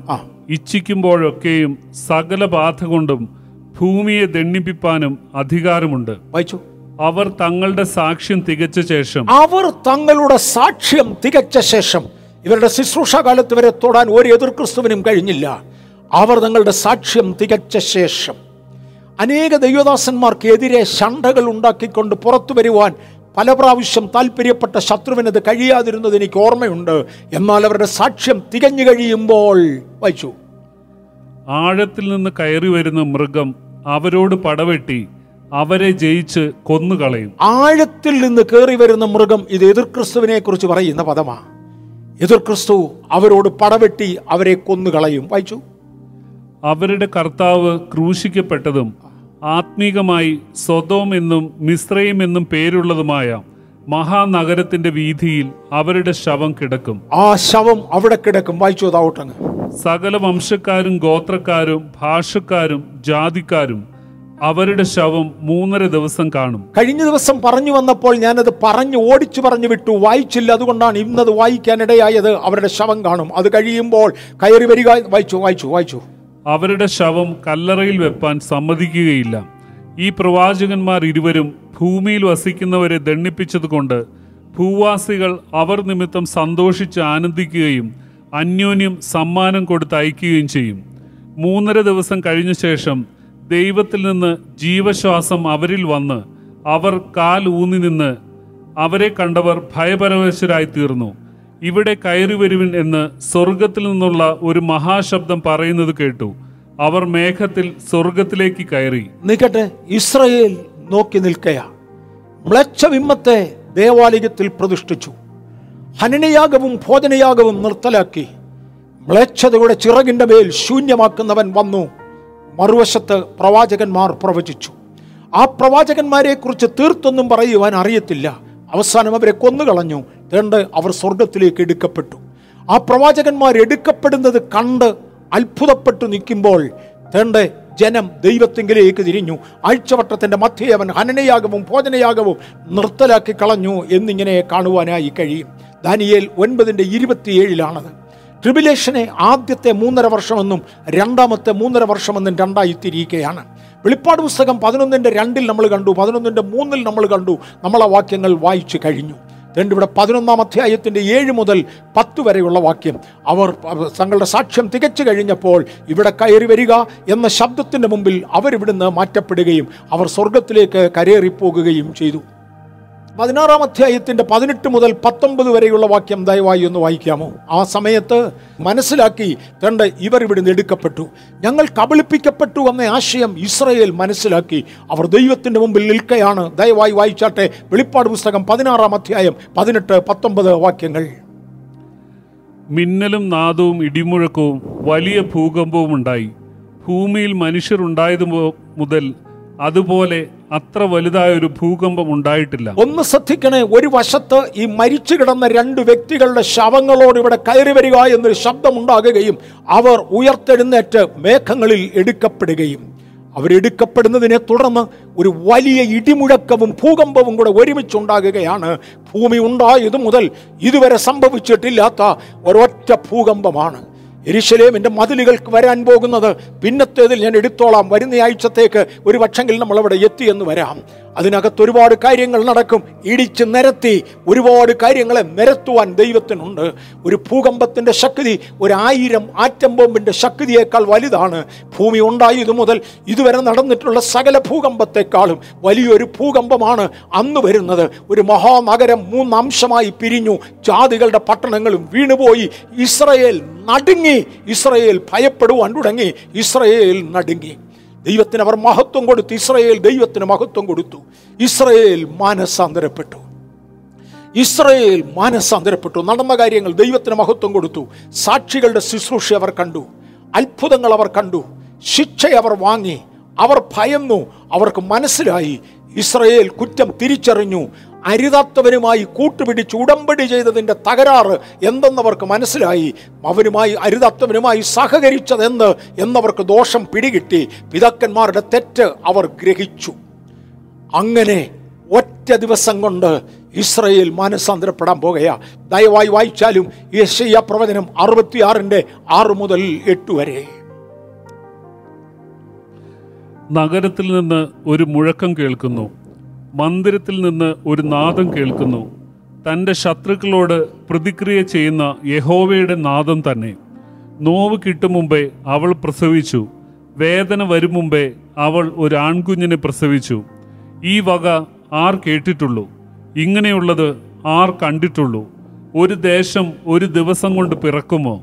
ഇച്ഛിക്കുമ്പോഴൊക്കെയും സകല ബാധ കൊണ്ടും ഭൂമിയെ ദണ്ഡിപ്പിപ്പാനും അധികാരമുണ്ട്. വായിച്ചു. അവർ തങ്ങളുടെ സാക്ഷ്യം തികച്ച ശേഷം, ഇവരുടെ ശുശ്രൂഷകാലത്ത് വരെ തൊടാൻ ഒരു എതിർക്രിസ്തുവിനും കഴിഞ്ഞില്ല. അവർ തങ്ങളുടെ സാക്ഷ്യം തികച്ച ശേഷം അനേക ദൈവദാസന്മാർക്കെതിരെ ശണ്ഠകൾ ഉണ്ടാക്കിക്കൊണ്ട് പുറത്തു വരുവാൻ പല പ്രാവശ്യം താല്പര്യപ്പെട്ട ശത്രുവിനത് കഴിയാതിരുന്നത് എനിക്ക് ഓർമ്മയുണ്ട്. എന്നാൽ അവരുടെ സാക്ഷ്യം തികഞ്ഞു കഴിയുമ്പോൾ, വായിച്ചു, ആഴത്തിൽ നിന്ന് കയറി വരുന്ന മൃഗം അവരോട് പടവെട്ടി അവരെ ജയിച്ച് കൊന്നുകളയും. ആഴത്തിൽ നിന്ന് കയറി വരുന്ന മൃഗം, ഇത് എതിർക്രിസ്തുവിനെ കുറിച്ച് പറയുന്ന പദമാണ്. എതിർക്രിസ്തു അവരോട് പടവെട്ടി അവരെ കൊന്നുകളയും. വായിച്ചു. അവരുടെ കർത്താവ് ക്രൂശിക്കപ്പെട്ടതും ആത്മീകമായി സൊദോം എന്നും മിസ്രൈം എന്നും പേരുള്ളതുമായ മഹാനഗരത്തിന്റെ വീഥിയിൽ അവരുടെ ശവം കിടക്കും. ആ ശവം അവിടെ കിടക്കും. വായിച്ചു. അതാവട്ടെ, സകല വംശക്കാരും ഗോത്രക്കാരും ഭാഷക്കാരും ജാതിക്കാരും അവരുടെ ശവം 3.5 ദിവസം കാണും. കഴിഞ്ഞ ദിവസം പറഞ്ഞു വന്നപ്പോൾ ഞാനത് ഓടിച്ചു പറഞ്ഞു വിട്ടു, വായിച്ചില്ല. അതുകൊണ്ടാണ് ഇന്നത് വായിക്കാനിടയായത്. അവരുടെ ശവം കാണും. അത് കഴിയുമ്പോൾ കയറി വരിക. വായിച്ചു. അവരുടെ ശവം കല്ലറയിൽ വെപ്പാൻ സമ്മതിക്കുകയില്ല. ഈ പ്രവാചകന്മാർ ഇരുവരും ഭൂമിയിൽ വസിക്കുന്നവരെ ദണ്ണിപ്പിച്ചതുകൊണ്ട് ഭൂവാസികൾ അവർ നിമിത്തം സന്തോഷിച്ച് ആനന്ദിക്കുകയും അന്യോന്യം സമ്മാനം കൊടുത്ത് അയക്കുകയും ചെയ്യും. 3.5 ദിവസം കഴിഞ്ഞ ശേഷം ദൈവത്തിൽ നിന്ന് ജീവശ്വാസം അവരിൽ വന്ന് അവർ കാൽ ഊന്നി നിന്ന് അവരെ കണ്ടവർ ഭയപരവശരായി തീർന്നു. ഇവിടെ കയറി വരുവിൻ എന്ന് സ്വർഗത്തിൽ നിന്നുള്ള ഒരു മഹാശബ്ദം പറയുന്നത് കേട്ടു. അവർ മേഘത്തിൽ സ്വർഗത്തിലേക്ക് കയറി നിൽക്കട്ടെ. ഇസ്രായേൽ നോക്കി നിൽക്കയാ മ്ലച്ഛബിംബത്തെ ദേവാലയത്തിൽ പ്രതിഷ്ഠിച്ചു. ഹനനയാഗവും ഭോജനയാഗവും നിർത്തലാക്കി. മ്ലച്ഛതയുടെ ചിറകിൻ്റെ മേൽ ശൂന്യമാക്കുന്നവൻ വന്നു. മറുവശത്ത് പ്രവാചകന്മാർ പ്രവചിച്ചു. ആ പ്രവാചകന്മാരെ കുറിച്ച് തീർത്തൊന്നും പറയുവാൻ അറിയത്തില്ല. അവസാനം അവരെ കൊന്നുകളഞ്ഞു. രണ്ട് അവർ സ്വർഗത്തിലേക്ക് എടുക്കപ്പെട്ടു. ആ പ്രവാചകന്മാർ എടുക്കപ്പെടുന്നത് കണ്ട് അത്ഭുതപ്പെട്ടു നിൽക്കുമ്പോൾ തേണ്ടേ ജനം ദൈവത്തിങ്കിലേക്ക് തിരിഞ്ഞു. ആഴ്ചവട്ടത്തിൻ്റെ മധ്യേ അവൻ ഹനനയാഗവും ഭോജനയാഗവും നിർത്തലാക്കി കളഞ്ഞു എന്നിങ്ങനെ കാണുവാനായി കഴിയും. ദാനിയേൽ 9:27 ട്രിബുലേഷനെ ആദ്യത്തെ 3.5 വർഷമെന്നും രണ്ടാമത്തെ 3.5 വർഷമെന്നും രണ്ടായി തിരിയുകയാണ്. വെളിപ്പാട് പുസ്തകം 11:2 നമ്മൾ കണ്ടു, 11:3 നമ്മൾ കണ്ടു, നമ്മളെ വാക്യങ്ങൾ വായിച്ചു കഴിഞ്ഞു. ഇവിടെ 11-ാം അധ്യായത്തിൻ്റെ 7 മുതൽ 10 വരെയുള്ള വാക്യം, അവർ തങ്ങളുടെ സാക്ഷ്യം തികച്ചു കഴിഞ്ഞപ്പോൾ ഇവിടെ കയറി വരിക എന്ന ശബ്ദത്തിൻ്റെ മുമ്പിൽ അവരിവിടുന്ന് മാറ്റപ്പെടുകയും അവർ സ്വർഗത്തിലേക്ക് കരേറിപ്പോകുകയും ചെയ്തു. 16-ാം അധ്യായത്തിൻ്റെ 18 മുതൽ 19 വരെയുള്ള വാക്യം ദയവായി ഒന്ന് വായിക്കാമോ? ആ സമയത്ത് മനസ്സിലാക്കി തൻ്റെ ഇവർ ഇവിടുന്ന് എടുക്കപ്പെട്ടു. ഞങ്ങൾ കബളിപ്പിക്കപ്പെട്ടു എന്ന ആശയം ഇസ്രായേൽ മനസ്സിലാക്കി. അവർ ദൈവത്തിൻ്റെ മുമ്പിൽ നിൽക്കുകയാണ്. ദയവായി വായിച്ചാട്ടെ, വെളിപ്പാട് പുസ്തകം 16-ാം അധ്യായം 18-19 വാക്യങ്ങൾ. മിന്നലും നാദവും ഇടിമുഴക്കവും വലിയ ഭൂകമ്പവും ഉണ്ടായി. ഭൂമിയിൽ മനുഷ്യർ ഉണ്ടായതു മുതൽ അതുപോലെ അത്ര വലുതായൊരു ഭൂകമ്പം ഉണ്ടായിട്ടില്ല. ഒന്ന് ശ്രദ്ധിക്കണേ, ഒരു വശത്ത് ഈ മരിച്ചു കിടന്ന 2 വ്യക്തികളുടെ ശവങ്ങളോട് ഇവിടെ കയറി വരിക എന്നൊരു ശബ്ദമുണ്ടാകുകയും അവർ ഉയർത്തെഴുന്നേറ്റ് മേഘങ്ങളിൽ എടുക്കപ്പെടുകയും അവരെടുക്കപ്പെടുന്നതിനെ തുടർന്ന് ഒരു വലിയ ഇടിമുഴക്കവും ഭൂകമ്പവും കൂടെ ഒരുമിച്ചുണ്ടാകുകയാണ്. ഭൂമി ഉണ്ടായതു മുതൽ ഇതുവരെ സംഭവിച്ചിട്ടില്ലാത്ത ഒരൊറ്റ ഭൂകമ്പമാണ്. യെരുശലേമിൻ്റെ മതിലുകൾക്ക് വരാൻ പോകുന്നത്. പിന്നത്തേതിൽ ഞാൻ എടുത്തോളാം. വരുന്ന ആഴ്ചത്തേക്ക് ഒരു പക്ഷെങ്കിൽ നമ്മളവിടെ എത്തിയെന്ന് വരാം. അതിനകത്ത് ഒരുപാട് കാര്യങ്ങൾ നടക്കും. ഇടിച്ച് നിരത്തി ഒരുപാട് കാര്യങ്ങളെ നിരത്തുവാൻ ദൈവത്തിനുണ്ട്. ഒരു ഭൂകമ്പത്തിൻ്റെ ശക്തി 1000 ആറ്റം ബോംബിൻ്റെ ശക്തിയേക്കാൾ വലുതാണ്. ഭൂമി ഉണ്ടായതു മുതൽ ഇതുവരെ നടന്നിട്ടുള്ള സകല ഭൂകമ്പത്തെക്കാളും വലിയൊരു ഭൂകമ്പമാണ് അന്ന് വരുന്നത്. ഒരു മഹാനഗരം 3 അംശമായി പിരിഞ്ഞു. ജാതികളുടെ പട്ടണങ്ങളും വീണുപോയി. ഇസ്രായേൽ നടുങ്ങി. ഇസ്രായേൽ ഭയപ്പെടുവാൻ തുടങ്ങി. ഇസ്രായേൽ നടുങ്ങി. ദൈവത്തിന് അവർ മഹത്വം കൊടുത്തു. ഇസ്രായേൽ ദൈവത്തിന് മഹത്വം കൊടുത്തു. ഇസ്രായേൽ മാനസാന്തരപ്പെട്ടു. ഇസ്രായേൽ മാനസാന്തരപ്പെട്ടു. നടന്ന കാര്യങ്ങൾ ദൈവത്തിന് മഹത്വം കൊടുത്തു. സാക്ഷികളുടെ ശുശ്രൂഷ അവർ കണ്ടു. അത്ഭുതങ്ങൾ അവർ കണ്ടു. ശിക്ഷ അവർ വാങ്ങി. അവർ ഭയന്നു. അവർക്ക് മനസ്സിലായി. ഇസ്രായേൽ കുറ്റം തിരിച്ചറിഞ്ഞു. അരുതാത്തവനുമായി കൂട്ടുപിടിച്ച് ഉടമ്പടി ചെയ്തതിൻ്റെ തകരാറ് എന്തെന്നവർക്ക് മനസ്സിലായി. അവനുമായി അരുതാത്തവനുമായി സഹകരിച്ചതെന്ന് എന്നവർക്ക് ദോഷം പിടികിട്ടി. പിതാക്കന്മാരുടെ തെറ്റ് അവർ ഗ്രഹിച്ചു. അങ്ങനെ ഒറ്റ ദിവസം കൊണ്ട് ഇസ്രായേൽ മാനസാന്തരപ്പെടാൻ പോകുകയാ. ദയവായി വായിച്ചാലും യെശയ്യാ പ്രവചനം 66:6 മുതൽ 8 വരെ. നഗരത്തിൽ നിന്ന് ഒരു മുഴക്കം കേൾക്കുന്നു. മന്ദിരത്തിൽ നിന്ന് ഒരു നാദം കേൾക്കുന്നു. തൻ്റെ ശത്രുക്കളോട് പ്രതിക്രിയ ചെയ്യുന്ന യഹോവയുടെ നാദം തന്നെ. നോവ് കിട്ടും മുമ്പേ അവൾ പ്രസവിച്ചു. വേദന വരും മുമ്പേ അവൾ ഒരു ആൺകുഞ്ഞിനെ പ്രസവിച്ചു. ഈ വക ആർ കേട്ടിട്ടുള്ളൂ? ഇങ്ങനെയുള്ളത് ആർ കണ്ടിട്ടുള്ളൂ? ഒരു ദേശം ഒരു ദിവസം കൊണ്ട് പിറക്കുമോ?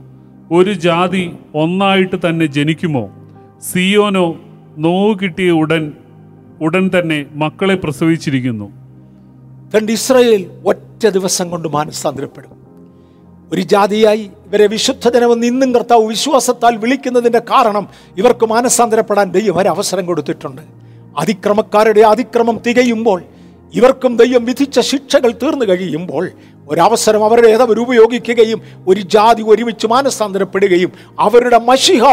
ഒരു ജാതി ഒന്നായിട്ട് തന്നെ ജനിക്കുമോ? സിയോനോ നോവ് കിട്ടിയ ഉടൻ തന്നെ മക്കളെ പ്രസവിച്ചിരിക്കുന്നു. രണ്ട് ഇസ്രായേൽ ഒറ്റ ദിവസം കൊണ്ട് മാനസാന്തരപ്പെടും. ഒരു ജാതിയായി ഇവരെ വിശുദ്ധ ജനമെന്ന് ഇന്നും കർത്താവ് വിശ്വാസത്താൽ വിളിക്കുന്നതിൻ്റെ കാരണം ഇവർക്ക് മാനസാന്തരപ്പെടാൻ ദൈവം ഒരവസരം കൊടുത്തിട്ടുണ്ട്. അതിക്രമക്കാരുടെ അതിക്രമം തികയുമ്പോൾ, ഇവർക്കും ദൈവം വിധിച്ച ശിക്ഷകൾ തീർന്നു കഴിയുമ്പോൾ, ഒരവസരം അവരുടേത് അവരുപയോഗിക്കുകയും ഒരു ജാതി ഒരുമിച്ച് മാനസാന്തരപ്പെടുകയും അവരുടെ മശിഹ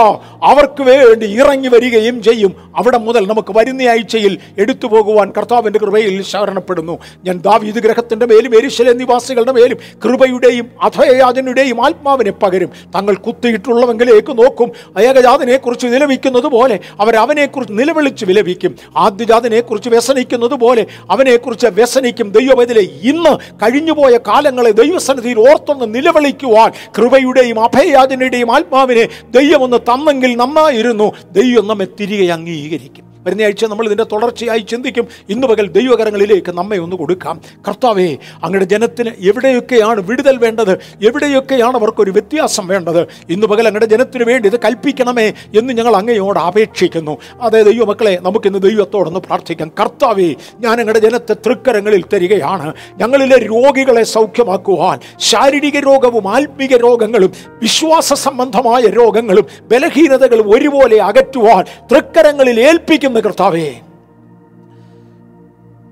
അവർക്ക് വേണ്ടി ഇറങ്ങി വരികയും ചെയ്യും. അവിടെ മുതൽ നമുക്ക് വരുന്ന ആഴ്ചയിൽ എടുത്തു പോകുവാൻ കർത്താവിൻ്റെ കൃപയിൽ ശരണപ്പെടുന്നു. ഞാൻ ദാവീദ് ഗൃഹത്തിൻ്റെ മേലും യെരുശലേം നിവാസികളുടെ മേലും കൃപയുടെയും അഭയയാചനയുടെയും ആത്മാവിനെ പകരും. തങ്ങൾ കുത്തിയിട്ടുള്ളവങ്കിലേക്ക് നോക്കും. ഏകജാതിനെക്കുറിച്ച് നിലവിക്കുന്നത് പോലെ അവരവനെക്കുറിച്ച് നിലവിളിച്ച് വിലപിക്കും. ആദ്യജാതിനെക്കുറിച്ച് വ്യസനിക്കുന്നത് പോലെ അവനെക്കുറിച്ച് വ്യസനിക്കും. ദൈവവേദിലെ ഇന്ന് കഴിഞ്ഞുപോയ ങ്ങളെ ദൈവസന്നിധിയിൽ ഓർത്തൊന്ന് നിലവിളിക്കുവാൻ കൃപയുടെയും അഭയയാചനയുടെയും ആത്മാവിനെ ദൈവമൊന്ന് തന്നെങ്കിൽ നന്നായിരുന്നു. ദൈവം നമ്മെ തിരികെ അംഗീകരിക്കും. വരുന്ന ആഴ്ച നമ്മൾ ഇതിൻ്റെ തുടർച്ചയായി ചിന്തിക്കും. ഇന്ന് പകൽ ദൈവകരങ്ങളിലേക്ക് നമ്മെ ഒന്ന് കൊടുക്കാം. കർത്താവേ, അങ്ങയുടെ ജനത്തിന് എവിടെയൊക്കെയാണ് വിടുതൽ വേണ്ടത്, എവിടെയൊക്കെയാണ് അവർക്കൊരു വ്യത്യാസം വേണ്ടത്, ഇന്ന് പകൽ അങ്ങയുടെ ജനത്തിന് വേണ്ടി ഇത് കൽപ്പിക്കണമേ എന്ന് ഞങ്ങൾ അങ്ങയോട് അപേക്ഷിക്കുന്നു. അതേ ദൈവമക്കളെ, നമുക്കിന്ന് ദൈവത്തോടൊന്ന് പ്രാർത്ഥിക്കാം. കർത്താവേ, ഞാൻ അങ്ങയുടെ ജനത്തെ തൃക്കരങ്ങളിൽ തരികയാണ്. ഞങ്ങളിലെ രോഗികളെ സൗഖ്യമാക്കുവാൻ, ശാരീരിക രോഗവും ആത്മീക രോഗങ്ങളും വിശ്വാസ സംബന്ധമായ രോഗങ്ങളും ബലഹീനതകളും ഒരുപോലെ അകറ്റുവാൻ തൃക്കരങ്ങളിൽ ഏൽപ്പിക്കുന്ന കർത്താവേ,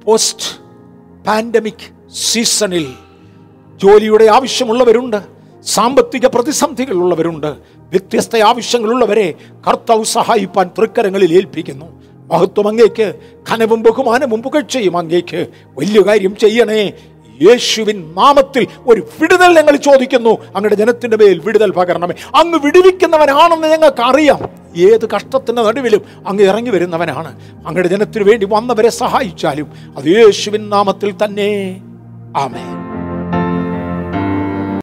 പോസ്റ്റ് പാൻഡമിക് സീസണിൽ ജോലിയുടെ ആവശ്യമുള്ളവരുണ്ട്, സാമ്പത്തിക പ്രതിസന്ധികളുള്ളവരുണ്ട്, വ്യത്യസ്ത ആവശ്യങ്ങളുള്ളവരെ കർത്താവ് സഹായിപ്പാൻ തൃക്കരങ്ങളിൽ ഏൽപ്പിക്കുന്നു. മഹത്വം അങ്ങേക്ക്, ഘനവും ബഹുമാനവും പുകഴ്ചയും അങ്ങേക്ക്. വലിയ കാര്യം ചെയ്യണേ. യേശുവിൻ നാമത്തിൽ ഒരു വിടുതൽ ഞങ്ങൾ ചോദിക്കുന്നു. അങ്ങയുടെ ജനത്തിൻ്റെ മേൽ വിടുതൽ പകരണമേ. അങ്ങ് വിടുവിക്കുന്നവനാണെന്ന് ഞങ്ങൾക്ക് അറിയാം. ഏത് കഷ്ടത്തിൻ്റെ നടുവിലും അങ്ങ് ഇറങ്ങി വരുന്നവനാണ്. അങ്ങയുടെ ജനത്തിനു വേണ്ടി വന്നവരെ സഹായിച്ചാലും അത് യേശുവിൻ നാമത്തിൽ തന്നെ. ആമേൻ.